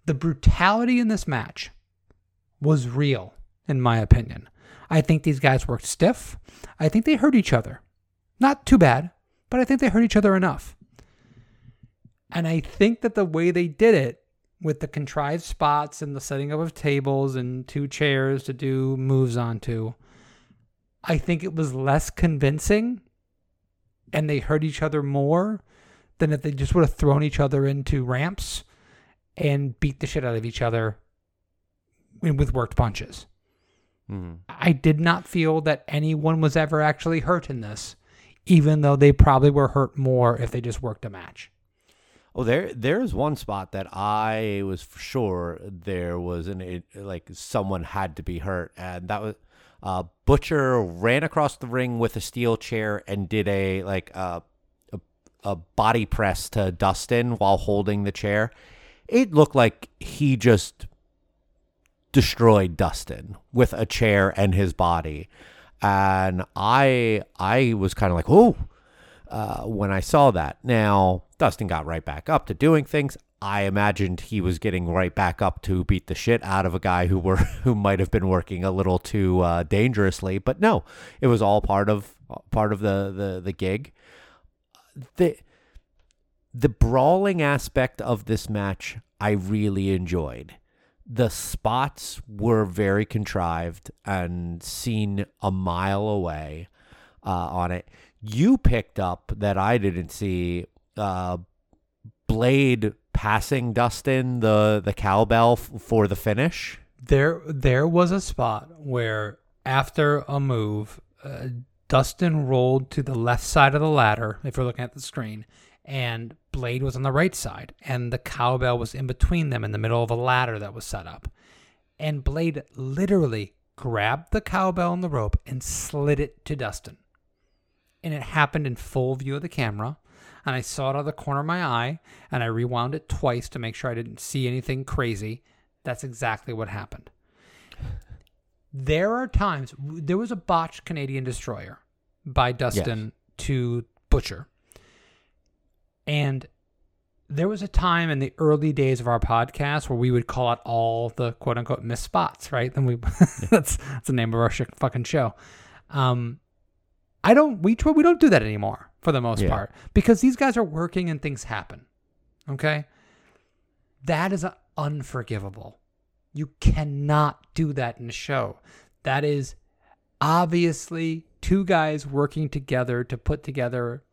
The brutality in this match was real, in my opinion. I think these guys worked stiff. I think they hurt each other. Not too bad, but I think they hurt each other enough. And I think that the way they did it, with the contrived spots and the setting up of tables and two chairs to do moves onto, I think it was less convincing and they hurt each other more than if they just would have thrown each other into ramps and beat the shit out of each other with worked punches. Mm. I did not feel that anyone was ever actually hurt in this, even though they probably were hurt more if they just worked a match. Oh, there, there is one spot that I was for sure there was an it, like someone had to be hurt, and that was uh, Butcher ran across the ring with a steel chair and did a like uh, a a body press to Dustin while holding the chair. It looked like he just destroyed Dustin with a chair and his body, and I I was kind of like, oh. Uh, when I saw that. Now, Dustin got right back up to doing things. I imagined he was getting right back up to beat the shit out of a guy who were who might have been working a little too uh, dangerously, but no, it was all part of part of the the, the gig. The the brawling aspect of this match I really enjoyed. The spots were very contrived and seen a mile away uh, on it. You picked up that I didn't see uh, Blade passing Dustin the, the cowbell f- for the finish. There there was a spot where after a move, uh, Dustin rolled to the left side of the ladder, if you're looking at the screen, and Blade was on the right side, and the cowbell was in between them in the middle of a ladder that was set up. And Blade literally grabbed the cowbell on the rope and slid it to Dustin. And it happened in full view of the camera, and I saw it out of the corner of my eye, and I rewound it twice to make sure I didn't see anything crazy. That's exactly what happened. There are times, there was a botched Canadian Destroyer by Dustin yes. to Butcher. And there was a time in the early days of our podcast where we would call out all the quote-unquote missed spots, right? Then we that's, that's the name of our sh- fucking show. Um I don't, we we don't do that anymore for the most yeah. part, because these guys are working and things happen. Okay. That is unforgivable. You cannot do that in a show. That is obviously two guys working together to put together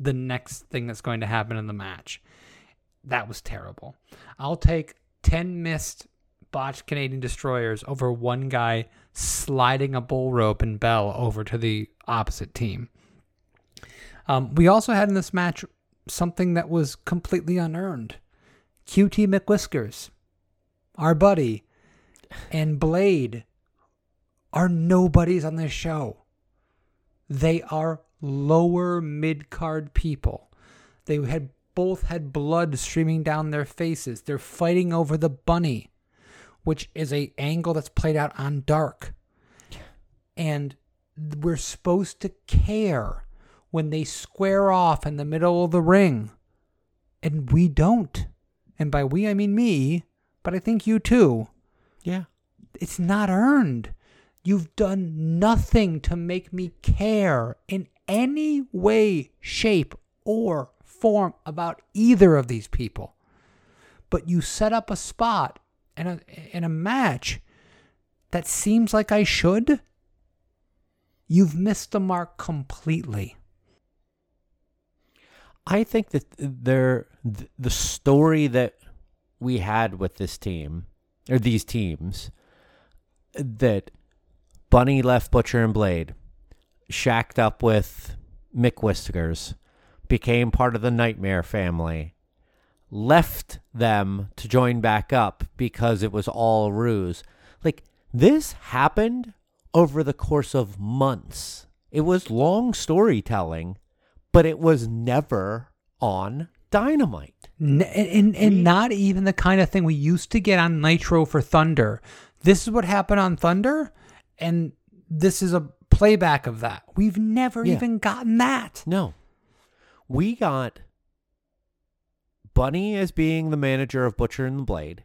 the next thing that's going to happen in the match. That was terrible. I'll take ten missed botched Canadian Destroyers over one guy sliding a bull rope and bell over to the opposite team. Um, we also had in this match something that was completely unearned. Q T McWhiskers, our buddy, and Blade are nobodies on this show. They are lower mid-card people. They had both had blood streaming down their faces. They're fighting over the Bunny, which is a angle that's played out on Dark. And we're supposed to care when they square off in the middle of the ring. And we don't. And by we, I mean me, but I think you too. Yeah. It's not earned. You've done nothing to make me care in any way, shape, or form about either of these people. But you set up a spot in a, in a match that seems like I should. You've missed the mark completely. I think that there, the story that we had with this team, or these teams, that Bunny left Butcher and Blade, shacked up with Mick Whiskers, became part of the Nightmare Family, left them to join back up because it was all ruse. Like, this happened over the course of months. It was long storytelling, but it was never on Dynamite. And, and, and not even the kind of thing we used to get on Nitro for Thunder. This is what happened on Thunder, and this is a playback of that. We've never yeah. even gotten that. No. We got Bunny as being the manager of Butcher and the Blade.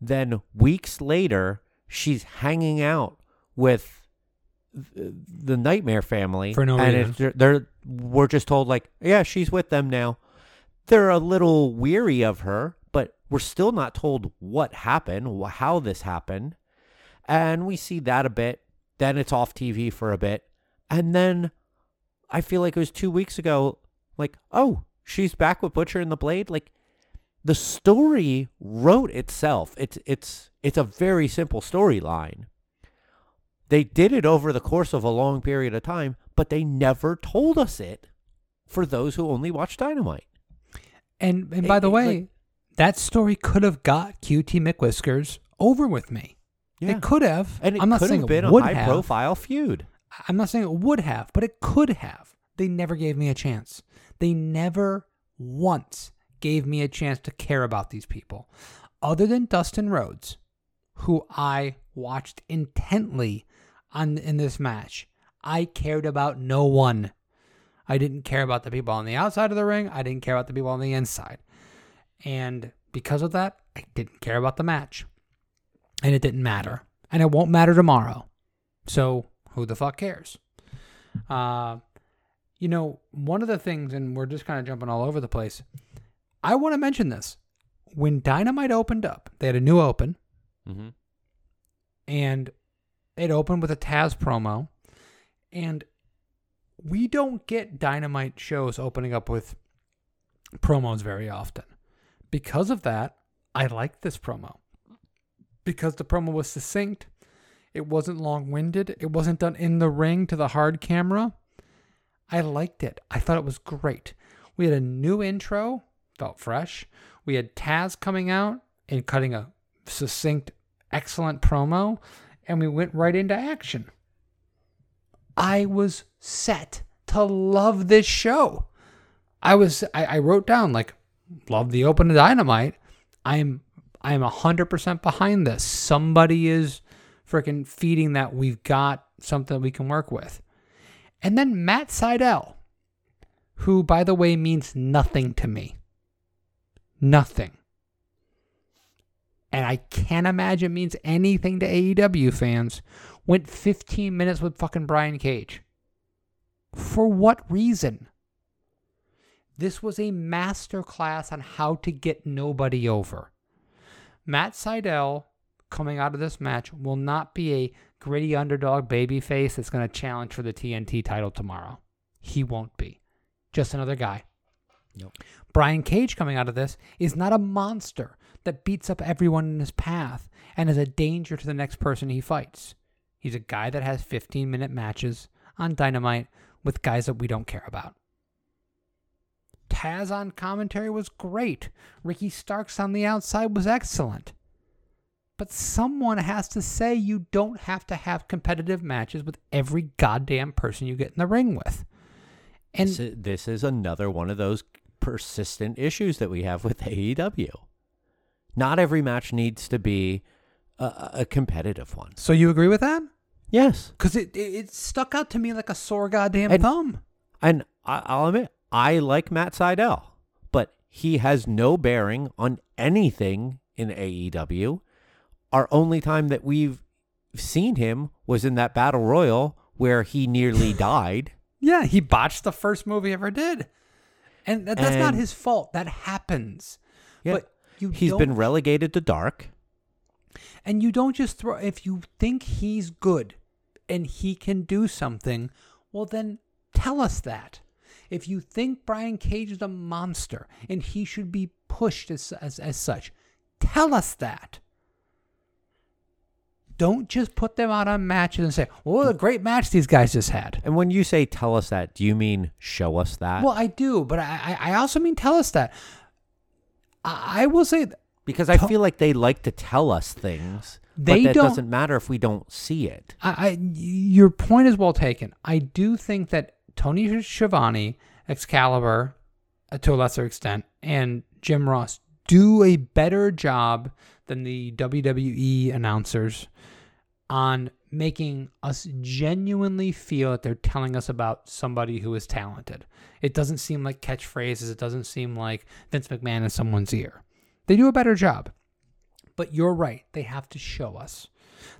Then weeks later, she's hanging out with the Nightmare Family for no and reason. It, they're we're just told like, yeah, she's with them now. They're a little weary of her, but we're still not told what happened, how this happened, and we see that a bit. Then it's off T V for a bit, and then I feel like it was two weeks ago. Like, oh, she's back with Butcher and the Blade. Like, the story wrote itself. It's it's it's a very simple storyline. They did it over the course of a long period of time, but they never told us it for those who only watch Dynamite. And and by it, the way, it, like, that story could have got Q T McWhiskers over with me. Yeah. It could have. And it I'm not could saying have been a high-profile feud. I'm not saying it would have, but it could have. They never gave me a chance. They never once gave me a chance to care about these people. Other than Dustin Rhodes, who I watched intently on in this match, I cared about no one. I didn't care about the people on the outside of the ring. I didn't care about the people on the inside. And because of that, I didn't care about the match. And it didn't matter. And it won't matter tomorrow. So who the fuck cares? Uh, you know, one of the things, and we're just kind of jumping all over the place, I want to mention this. When Dynamite opened up, they had a new open. Mm-hmm. And it opened with a Taz promo. And we don't get Dynamite shows opening up with promos very often. Because of that, I liked this promo. Because the promo was succinct. It wasn't long-winded. It wasn't done in the ring to the hard camera. I liked it. I thought it was great. We had a new intro. Felt fresh. We had Taz coming out and cutting a succinct, excellent promo, and we went right into action. I was set to love this show. I was. I, I wrote down, like, love the open of Dynamite. I'm I'm one hundred percent behind this. Somebody is freaking feeding that we've got something we can work with. And then Matt Sydal, who, by the way, means nothing to me. Nothing. And I can't imagine it means anything to A E W fans, went fifteen minutes with fucking Brian Cage. For what reason? This was a masterclass on how to get nobody over. Matt Sydal, coming out of this match, will not be a gritty underdog babyface that's going to challenge for the T N T title tomorrow. He won't be. Just another guy. Nope. Brian Cage, coming out of this, is not a monster that beats up everyone in his path and is a danger to the next person he fights. He's a guy that has fifteen-minute matches on Dynamite with guys that we don't care about. Taz on commentary was great. Ricky Starks on the outside was excellent. But someone has to say you don't have to have competitive matches with every goddamn person you get in the ring with. And this is, this is another one of those persistent issues that we have with A E W. Not every match needs to be a, a competitive one. So you agree with that? Yes. Because it, it, it stuck out to me like a sore goddamn and, thumb. And I'll admit, I like Matt Sydal, but he has no bearing on anything in A E W. Our only time that we've seen him was in that battle royal where he nearly died. Yeah, he botched the first move he ever did. And that, that's and, not his fault. That happens. Yeah, but you he's don't, been relegated to dark. And you don't just throw... If you think he's good and he can do something, well, then tell us that. If you think Brian Cage is a monster and he should be pushed as as, as such, tell us that. Don't just put them out on matches and say, well, what a great match these guys just had. And when you say tell us that, do you mean show us that? Well, I do, but I, I also mean tell us that. I, I will say... Because I feel like they like to tell us things, they but that don't, doesn't matter if we don't see it. I, I, your point is well taken. I do think that Tony Schiavone, Excalibur, uh, to a lesser extent, and Jim Ross do a better job than the W W E announcers on making us genuinely feel that they're telling us about somebody who is talented. It doesn't seem like catchphrases. It doesn't seem like Vince McMahon in someone's ear. They do a better job. But you're right. They have to show us.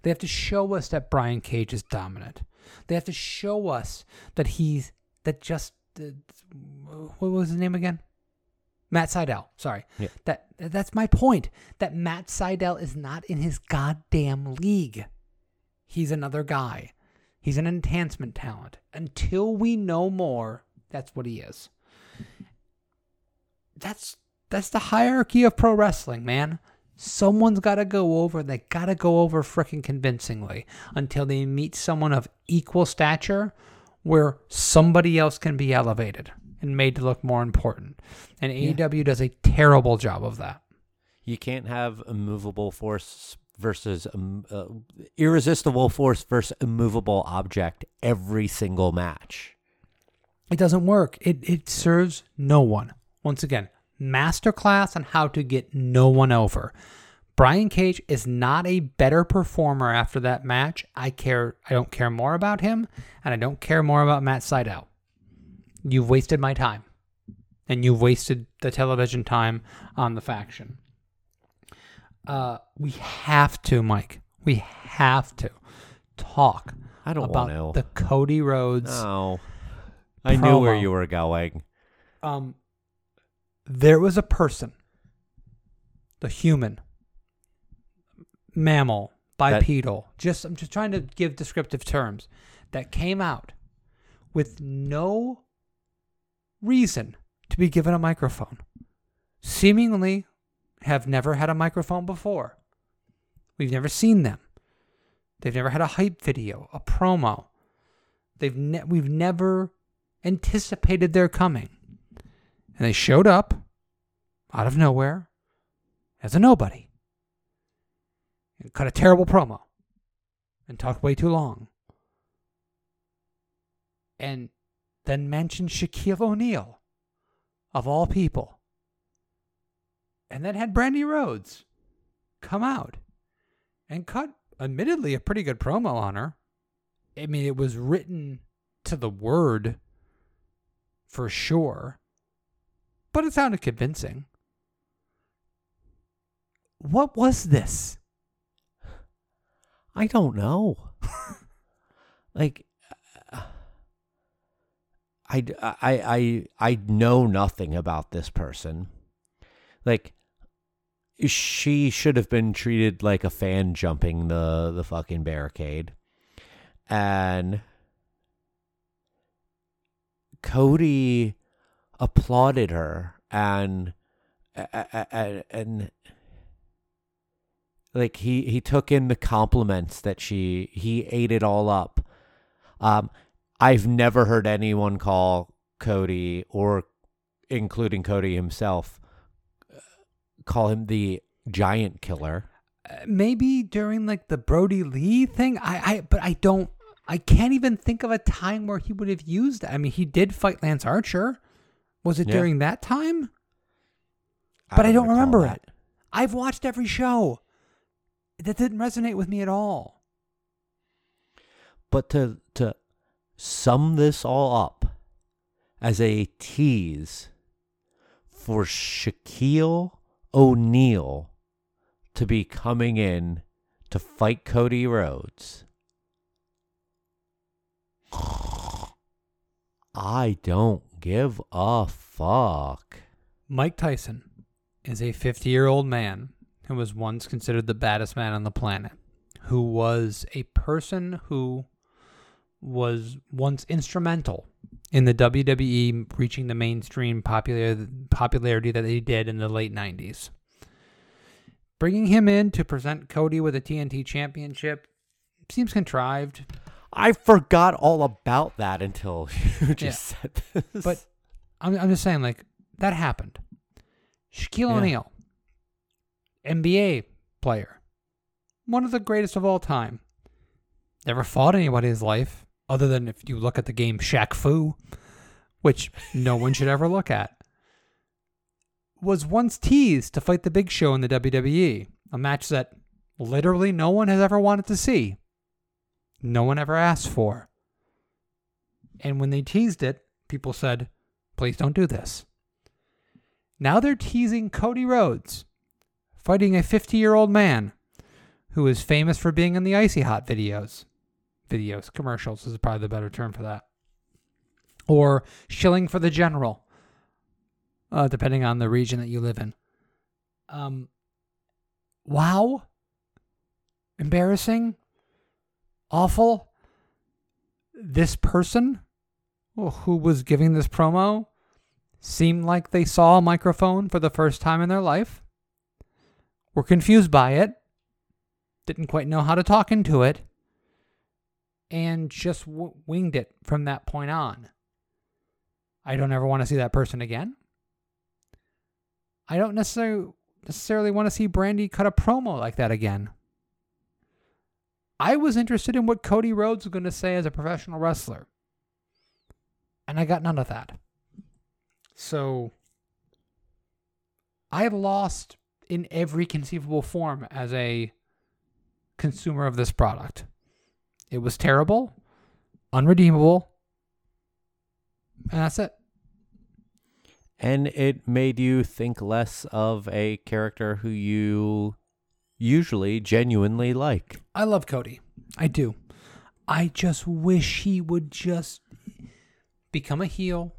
They have to show us that Brian Cage is dominant. They have to show us that he's, that just, uh, what was his name again? Matt Sydal, sorry. Yeah. That that's my point. That Matt Sydal is not in his goddamn league. He's another guy. He's an enhancement talent. Until we know more, that's what he is. That's that's the hierarchy of pro wrestling, man. Someone's got to go over. They got to go over freaking convincingly until they meet someone of equal stature where somebody else can be elevated and made to look more important. And yeah. A E W does a terrible job of that. You can't have immovable force versus um, uh, irresistible force versus immovable object every single match. It doesn't work. It it serves no one. Once again, masterclass on how to get no one over. Brian Cage is not a better performer after that match. I care. I don't care more about him, and I don't care more about Matt Sydal. You've wasted my time, and you've wasted the television time on the faction. Uh, we have to, Mike. We have to talk I don't about want to. the Cody Rhodes. No, I promo. knew where you were going. Um, there was a person, the human, mammal, bipedal. That- just I'm just trying to give descriptive terms that came out with no reason to be given a microphone, seemingly have never had a microphone before. We've never seen them. They've never had a hype video, a promo. They've ne- we've never anticipated their coming, and they showed up out of nowhere as a nobody and cut a terrible promo and talked way too long, and then mentioned Shaquille O'Neal, of all people. And then had Brandy Rhodes come out and cut, admittedly, a pretty good promo on her. I mean, it was written to the word for sure, but it sounded convincing. What was this? I don't know. Like... I, I, I, I know nothing about this person. Like, she should have been treated like a fan jumping the, the fucking barricade. And Cody applauded her and, and, and like, he, he took in the compliments that she, he ate it all up. Um, I've never heard anyone call Cody, or including Cody himself, call him the giant killer. Maybe during like the Brody Lee thing. I, I, but I don't, I can't even think of a time where he would have used that. I mean, he did fight Lance Archer. Was it yeah. during that time? I but don't I don't remember it. I've watched every show. That didn't resonate with me at all. But to, to, sum this all up as a tease for Shaquille O'Neal to be coming in to fight Cody Rhodes. I don't give a fuck. Mike Tyson is a fifty-year-old man who was once considered the baddest man on the planet, who was a person who was once instrumental in the W W E reaching the mainstream popular- popularity that they did in the late nineties. Bringing him in to present Cody with a T N T championship seems contrived. I forgot all about that until you just yeah. said this. But I'm, I'm just saying, like, that happened. Shaquille yeah. O'Neal, N B A player, one of the greatest of all time, never fought anybody in his life, other than if you look at the game Shaq Fu, which no one should ever look at, was once teased to fight the Big Show in the W W E, a match that literally no one has ever wanted to see. No one ever asked for. And when they teased it, people said, please don't do this. Now they're teasing Cody Rhodes, fighting a fifty-year-old man who is famous for being in the Icy Hot videos. Videos, commercials is probably the better term for that. Or shilling for the general, uh, depending on the region that you live in. Um, wow. Embarrassing. Awful. This person who was giving this promo seemed like they saw a microphone for the first time in their life, were confused by it, didn't quite know how to talk into it, and just w- winged it from that point on. I don't ever want to see that person again. I don't necessarily necessarily want to see Brandy cut a promo like that again. I was interested in what Cody Rhodes was going to say as a professional wrestler, and I got none of that. So I lost in every conceivable form as a consumer of this product. It was terrible, unredeemable, and that's it. And it made you think less of a character who you usually genuinely like. I love Cody. I do. I just wish he would just become a heel,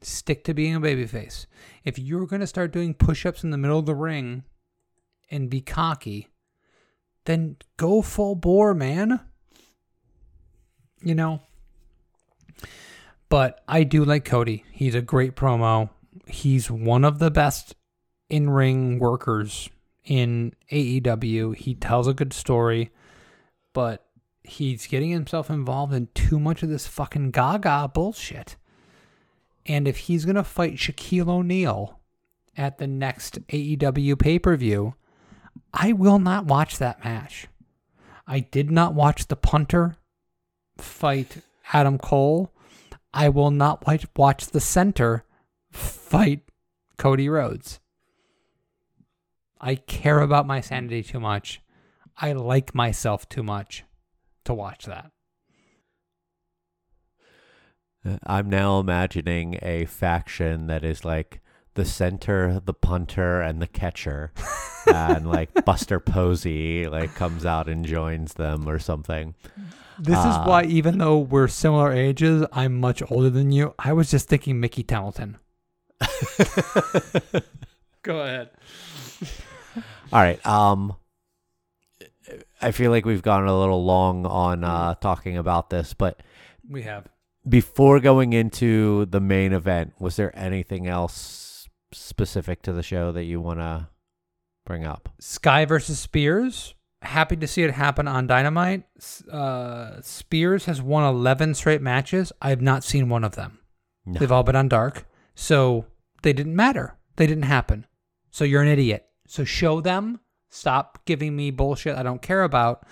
stick to being a babyface. If you're going to start doing push-ups in the middle of the ring and be cocky, then go full bore, man. You know? But I do like Cody. He's a great promo. He's one of the best in-ring workers in A E W. He tells a good story, but he's getting himself involved in too much of this fucking gaga bullshit. And if he's going to fight Shaquille O'Neal at the next A E W pay-per-view, I will not watch that match. I did not watch the punter fight Adam Cole. I will not watch the center fight Cody Rhodes. I care about my sanity too much. I like myself too much to watch that. I'm now imagining a faction that is like the center, the punter, and the catcher. And like Buster Posey like comes out and joins them or something. This uh, is why, even though we're similar ages, I'm much older than you. I was just thinking Mickey Templeton. Go ahead. All right. Um, I feel like we've gone a little long on uh, talking about this, but we have. Before going into the main event, was there anything else specific to the show that you want to bring up? Sky versus Spears. Happy to see it happen on Dynamite. Uh, Spears has won eleven straight matches. I have not seen one of them. No. They've all been on Dark, so they didn't matter. They didn't happen. So you're an idiot. So show them. Stop giving me bullshit I don't care about,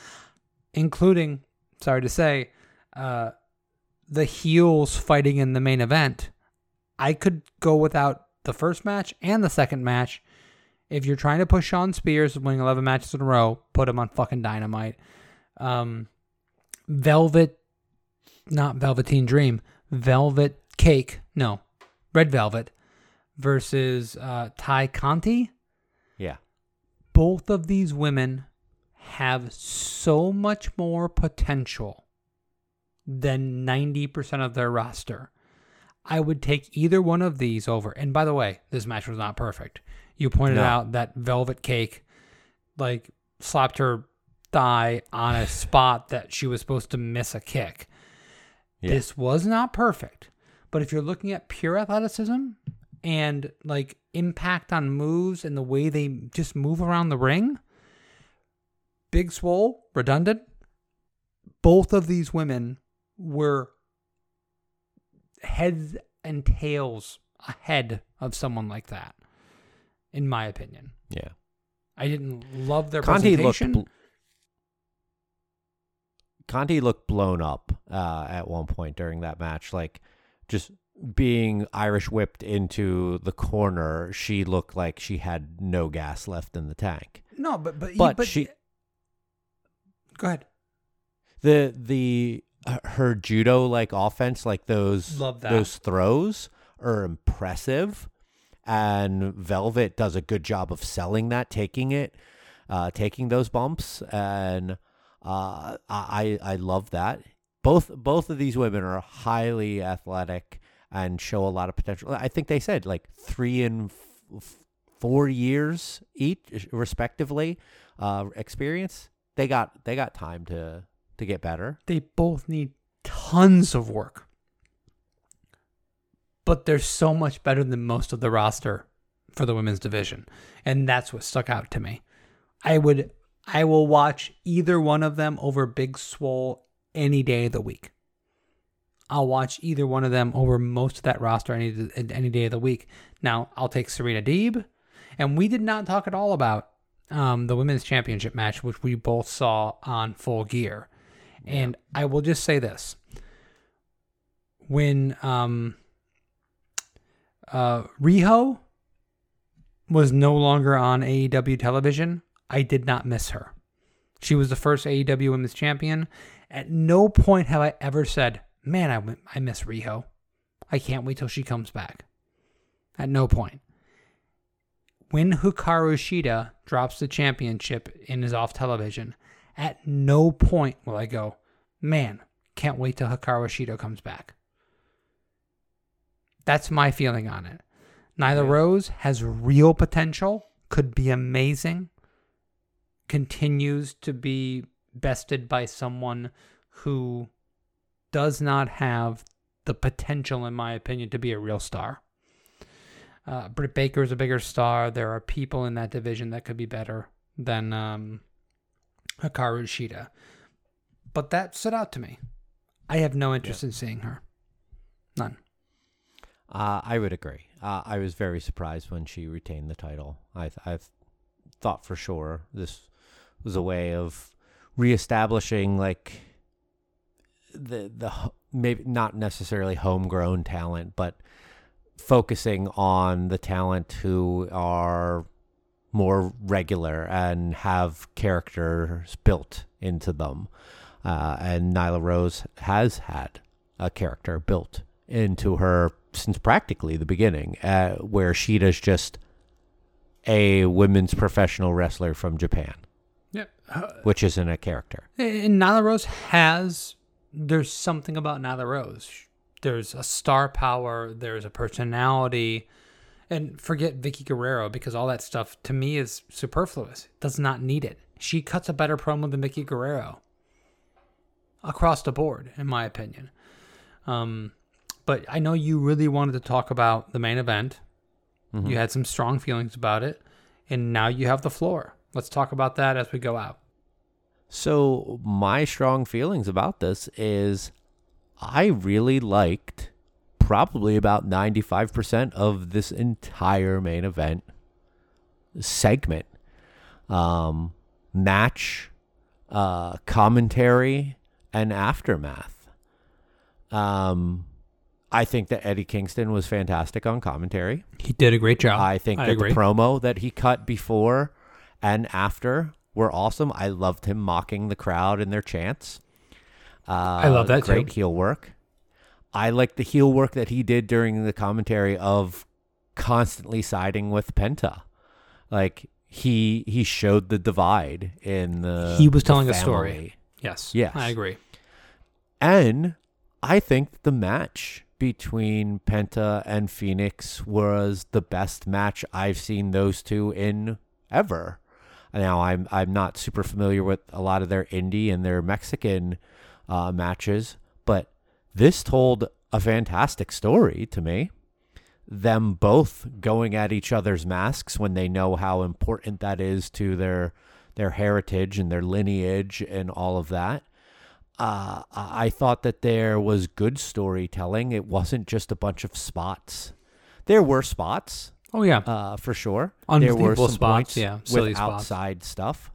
including, sorry to say, uh, the heels fighting in the main event. I could go without the first match and the second match. If you're trying to push Shawn Spears and winning eleven matches in a row, put him on fucking Dynamite. Um, Velvet, not Velveteen Dream, Velvet Cake, no, Red Velvet versus uh, Ty Conti. Yeah. Both of these women have so much more potential than ninety percent of their roster. I would take either one of these over. And by the way, this match was not perfect. You pointed no. out that Velvet Cake, like, slapped her thigh on a spot that she was supposed to miss a kick. Yeah. This was not perfect. But if you're looking at pure athleticism and, like, impact on moves and the way they just move around the ring, Big Swole, redundant, both of these women were heads and tails ahead of someone like that, in my opinion. Yeah. I didn't love their Conti presentation. Looked bl- Conti looked blown up uh, at one point during that match. Like, just being Irish whipped into the corner, she looked like she had no gas left in the tank. No, but... But, but, but she... Go ahead. The... the Her judo like offense, like those those throws are impressive, and Velvet does a good job of selling that, taking it, uh, taking those bumps, and uh, I I love that. Both both of these women are highly athletic and show a lot of potential. I think they said like three and f- four years each, respectively, uh, experience. They got they got time to. To get better. They both need tons of work. But they're so much better than most of the roster for the women's division. And that's what stuck out to me. I would, I will watch either one of them over Big Swole any day of the week. I'll watch either one of them over most of that roster any, any day of the week. Now, I'll take Serena Deeb. And we did not talk at all about um, the women's championship match, which we both saw on Full Gear. And I will just say this. When um, uh, Riho was no longer on A E W television, I did not miss her. She was the first A E W Women's Champion. At no point have I ever said, man, I, I miss Riho. I can't wait till she comes back. At no point. When Hikaru Shida drops the championship and is off television, at no point will I go, man, can't wait till Hikaru Shida comes back. That's my feeling on it. Nyla Rose has real potential, could be amazing, continues to be bested by someone who does not have the potential, in my opinion, to be a real star. Uh, Britt Baker is a bigger star. There are people in that division that could be better than... Um, Hikaru Shida. But that stood out to me. I have no interest yeah. in seeing her. None. Uh, I would agree. Uh, I was very surprised when she retained the title. I I've thought for sure this was a way of reestablishing like the the maybe not necessarily homegrown talent, but focusing on the talent who are more regular and have characters built into them. Uh, and Nyla Rose has had a character built into her since practically the beginning, uh, where Shida's just a women's professional wrestler from Japan, yep. uh, which isn't a character. And Nyla Rose has, there's something about Nyla Rose. There's a star power, there's a personality. And forget Vicky Guerrero, because all that stuff, to me, is superfluous. Does not need it. She cuts a better promo than Vicky Guerrero. Across the board, in my opinion. Um, but I know you really wanted to talk about the main event. Mm-hmm. You had some strong feelings about it. And now you have the floor. Let's talk about that as we go out. So my strong feelings about this is I really liked... probably about ninety-five percent of this entire main event segment. Um, match, uh, commentary, and aftermath. Um, I think that Eddie Kingston was fantastic on commentary. He did a great job. I think I that agree. The promo that he cut before and after were awesome. I loved him mocking the crowd and their chants. Uh, I love that great too. Heel work. I like the heel work that he did during the commentary of constantly siding with Penta. Like, he he showed the divide in the He was telling a story. Yes. Yes. I agree. And I think the match between Penta and Fénix was the best match I've seen those two in ever. Now, I'm I'm not super familiar with a lot of their indie and their Mexican uh, matches, but this told a fantastic story to me. Them both going at each other's masks when they know how important that is to their their heritage and their lineage and all of that. Uh, I thought that there was good storytelling. It wasn't just a bunch of spots. There were spots. Oh, yeah. Uh, for sure. There were some spots, yeah, silly with outside spots. Stuff.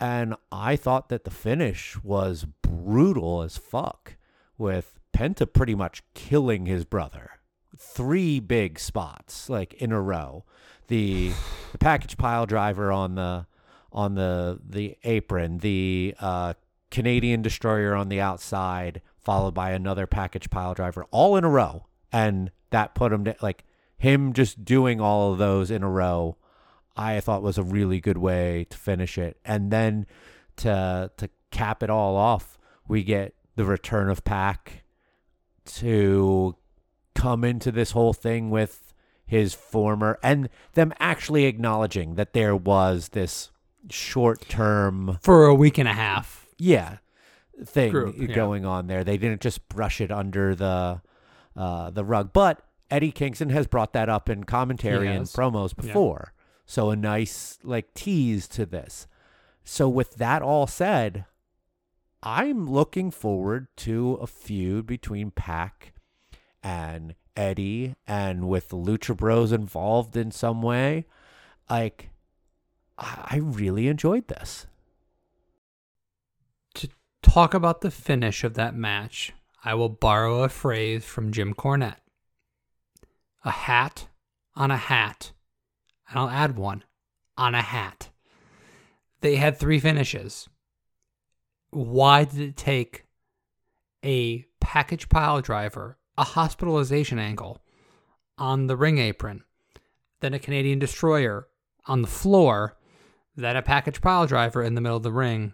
And I thought that the finish was brutal as fuck, with Penta pretty much killing his brother. Three big spots, like, in a row. The the package pile driver on the on the, the apron, the uh, Canadian destroyer on the outside, followed by another package pile driver, all in a row. And that put him to, like, him just doing all of those in a row, I thought was a really good way to finish it. And then to to cap it all off, we get the return of Pac to come into this whole thing with his former, and them actually acknowledging that there was this short-term... For a week and a half. Yeah. Thing group, going yeah. on there. They didn't just brush it under the uh, the rug. But... Eddie Kingston has brought that up in commentary and promos before. Yeah. So a nice like tease to this. So with that all said, I'm looking forward to a feud between Pac and Eddie, and with the Lucha Bros involved in some way. Like, I really enjoyed this. To talk about the finish of that match, I will borrow a phrase from Jim Cornette. A hat on a hat. And I'll add one. On a hat. They had three finishes. Why did it take a package pile driver, a hospitalization angle on the ring apron, then a Canadian destroyer on the floor, then a package pile driver in the middle of the ring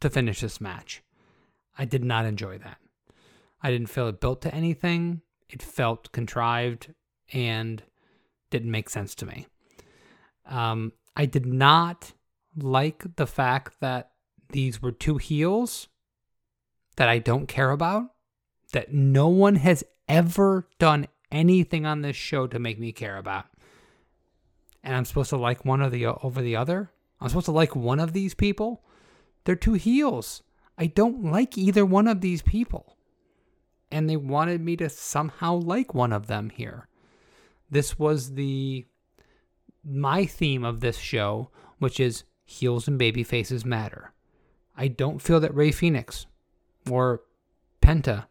to finish this match? I did not enjoy that. I didn't feel it built to anything. It felt contrived and didn't make sense to me. Um, I did not like the fact that these were two heels that I don't care about, that no one has ever done anything on this show to make me care about. And I'm supposed to like one or the over the other? I'm supposed to like one of these people? They're two heels. I don't like either one of these people. And they wanted me to somehow like one of them here. This was the my theme of this show, which is heels and baby faces matter. I don't feel that Rey Fénix or Penta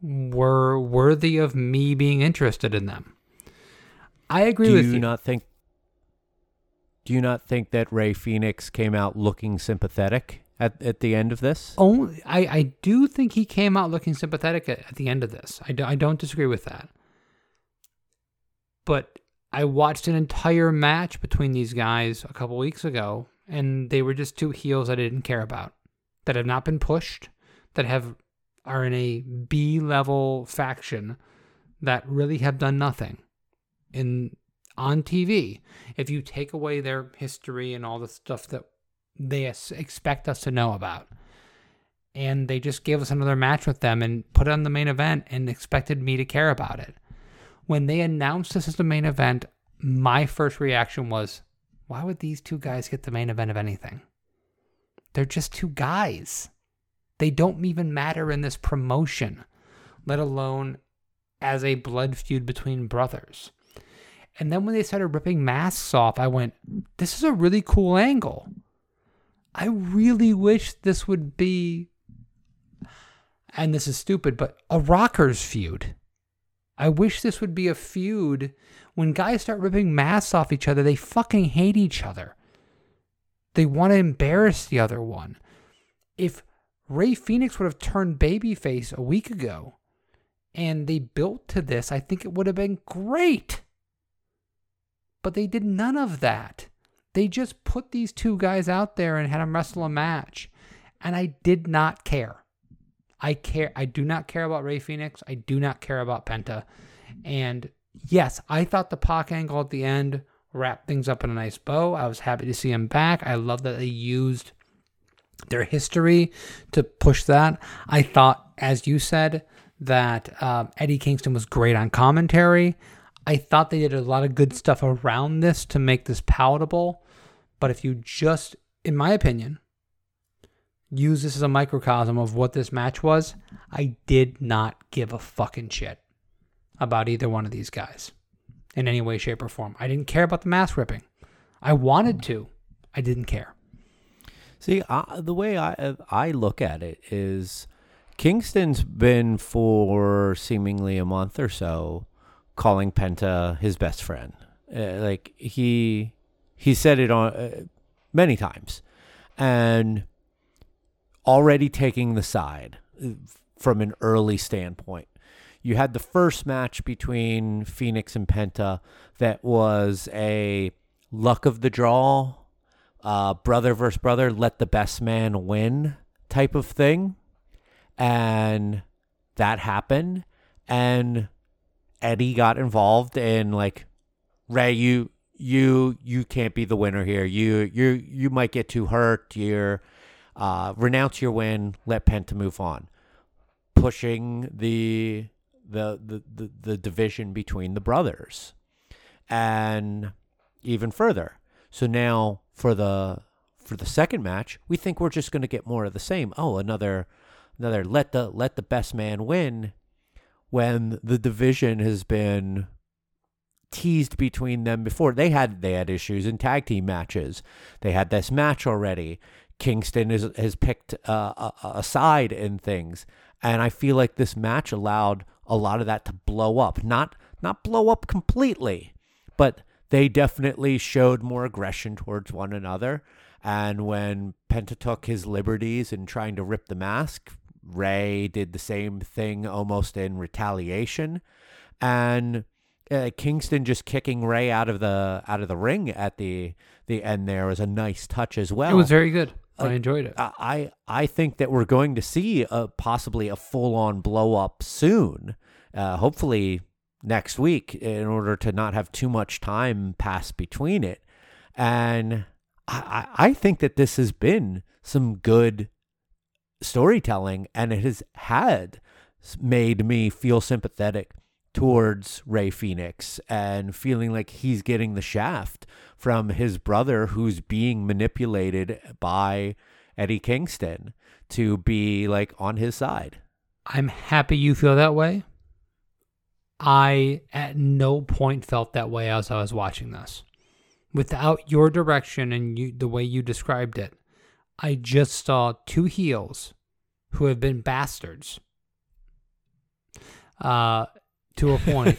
were worthy of me being interested in them. I agree do with you. Do you not think? Do you not think that Rey Fénix came out looking sympathetic? At at the end of this? Only, I, I do think he came out looking sympathetic at, at the end of this. I, do, I don't disagree with that. But I watched an entire match between these guys a couple weeks ago, and they were just two heels I didn't care about, that have not been pushed, that have are in a B-level faction that really have done nothing in on T V. If you take away their history and all the stuff that they expect us to know about. And they just gave us another match with them and put it on the main event and expected me to care about it. When they announced this as the main event, my first reaction was, why would these two guys get the main event of anything? They're just two guys. They don't even matter in this promotion, let alone as a blood feud between brothers. And then when they started ripping masks off, I went, this is a really cool angle. I really wish this would be, and this is stupid, but a rockers feud. I wish this would be a feud. When guys start ripping masks off each other, they fucking hate each other. They want to embarrass the other one. If Rey Fénix would have turned babyface a week ago and they built to this, I think it would have been great. But they did none of that. They just put these two guys out there and had them wrestle a match. And I did not care. I care. I do not care about Rey Fénix. I do not care about Penta. And yes, I thought the Pac angle at the end wrapped things up in a nice bow. I was happy to see him back. I love that they used their history to push that. I thought, as you said, that um, Eddie Kingston was great on commentary. I thought they did a lot of good stuff around this to make this palatable. But if you just, in my opinion, use this as a microcosm of what this match was, I did not give a fucking shit about either one of these guys in any way, shape, or form. I didn't care about the mask ripping. I wanted to. I didn't care. See, I, the way I I look at it is Kingston's been for seemingly a month or so calling Penta his best friend. Uh, like, he he said it on uh, many times. And already taking the side from an early standpoint. You had the first match between Fénix and Penta that was a luck of the draw, uh, brother versus brother, let the best man win type of thing. And that happened. And Eddie got involved in, like, Ray, you you you can't be the winner here. You you you might get too hurt. You're uh, renounce your win. Let Penta move on. Pushing the The, the, the, the division between the brothers, and even further. So now for the for the second match, we think we're just going to get more of the same. Oh, another another let the let the best man win, when the division has been teased between them before. They had they had issues in tag team matches. They had this match already. Kingston is, has picked uh, a, a side in things, and I feel like this match allowed a lot of that to blow up. Not not blow up completely, but they definitely showed more aggression towards one another. And when Penta took his liberties in trying to rip the mask, Ray did the same thing almost in retaliation. And uh, Kingston just kicking Ray out of the out of the ring at the the end there was a nice touch as well. It was very good. Like, I enjoyed it. I, I think that we're going to see a, possibly a full-on blow-up soon, uh, hopefully next week, in order to not have too much time pass between it. And I, I think that this has been some good storytelling, and it has had made me feel sympathetic towards Rey Fénix and feeling like he's getting the shaft from his brother, who's being manipulated by Eddie Kingston to be, like, on his side. I'm happy you feel that way. I at no point felt that way as I was watching this. Without your direction and you, the way you described it, I just saw two heels who have been bastards. Uh... to a point,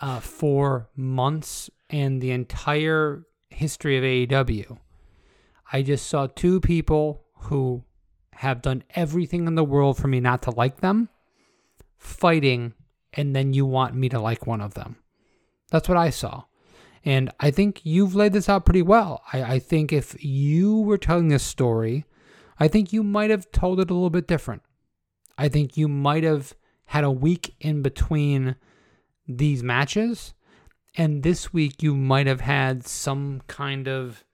uh, for months and the entire history of A E W. I just saw two people who have done everything in the world for me not to like them, fighting, and then you want me to like one of them. That's what I saw. And I think you've laid this out pretty well. I, I think if you were telling this story, I think you might have told it a little bit different. I think you might have had a week in between these matches, and this week you might have had some kind of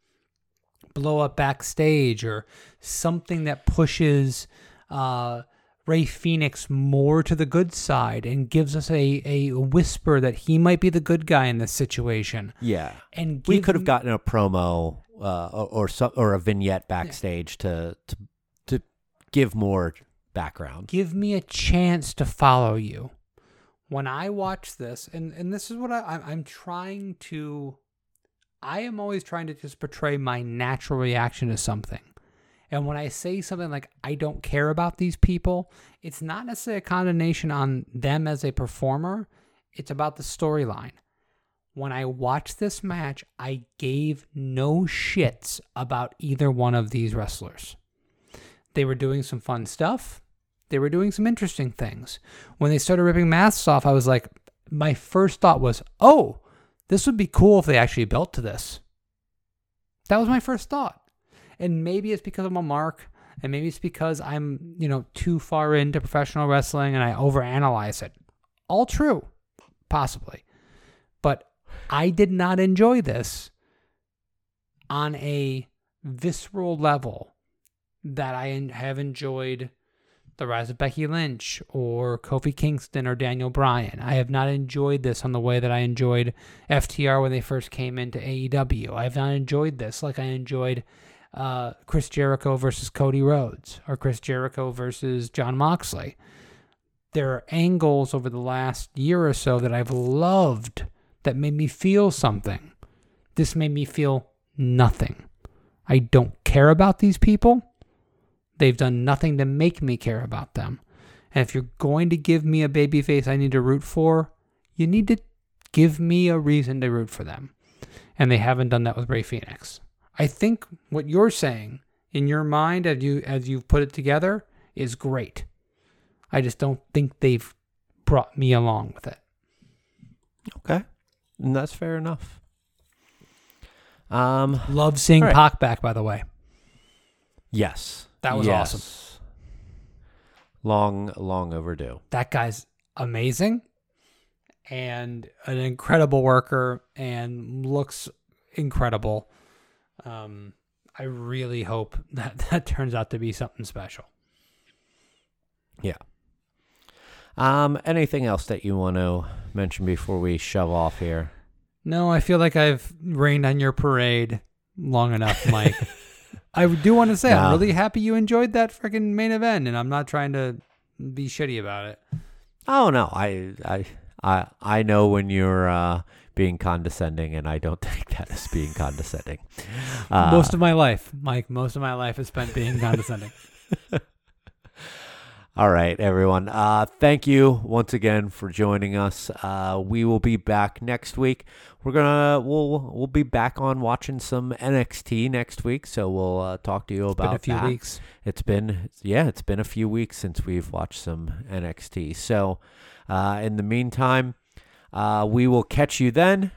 blow up backstage or something that pushes uh, Rey Fénix more to the good side and gives us a, a whisper that he might be the good guy in this situation. Yeah, and give, we could have gotten a promo uh, or or, or a vignette backstage yeah. to, to to give more background. Give me a chance to follow you. When I watch this, and, and this is what I, I'm, I'm trying to, I am always trying to just portray my natural reaction to something. And when I say something like, I don't care about these people, it's not necessarily a condemnation on them as a performer. It's about the storyline. When I watched this match, I gave no shits about either one of these wrestlers. They were doing some fun stuff. They were doing some interesting things. When they started ripping masks off, I was like, my first thought was, oh, this would be cool if they actually built to this. That was my first thought. And maybe it's because I'm a mark, and maybe it's because I'm, you know, too far into professional wrestling and I overanalyze it. All true, possibly. But I did not enjoy this on a visceral level that I have enjoyed the rise of Becky Lynch or Kofi Kingston or Daniel Bryan. I have not enjoyed this on the way that I enjoyed F T R when they first came into A E W. I have not enjoyed this like I enjoyed uh, Chris Jericho versus Cody Rhodes or Chris Jericho versus John Moxley. There are angles over the last year or so that I've loved that made me feel something. This made me feel nothing. I don't care about these people. They've done nothing to make me care about them. And if you're going to give me a babyface I need to root for, you need to give me a reason to root for them. And they haven't done that with Rey Fénix. I think what you're saying in your mind as, you, as you've put it together is great. I just don't think they've brought me along with it. Okay. And that's fair enough. Um, Love seeing right. Pac back, by the way. Yes. That was yes. awesome. Long, long overdue. That guy's amazing and an incredible worker and looks incredible. Um, I really hope that that turns out to be something special. Yeah. Um, anything else that you want to mention before we shove off here? No, I feel like I've rained on your parade long enough, Mike. I do want to say no. I'm really happy you enjoyed that freaking main event, and I'm not trying to be shitty about it. Oh no, I I I I know when you're uh, being condescending, and I don't take that as being condescending. Uh, most of my life, Mike, most of my life is spent being condescending. All right, everyone. Uh, thank you once again for joining us. Uh, we will be back next week. We're gonna we'll we'll be back on watching some N X T next week, so we'll uh, talk to you about that. It's been a few weeks. It's been yeah, it's been a few weeks since we've watched some N X T. So, uh, in the meantime, uh, we will catch you then.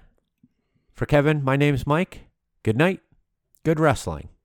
For Kevin, my name's Mike. Good night. Good wrestling.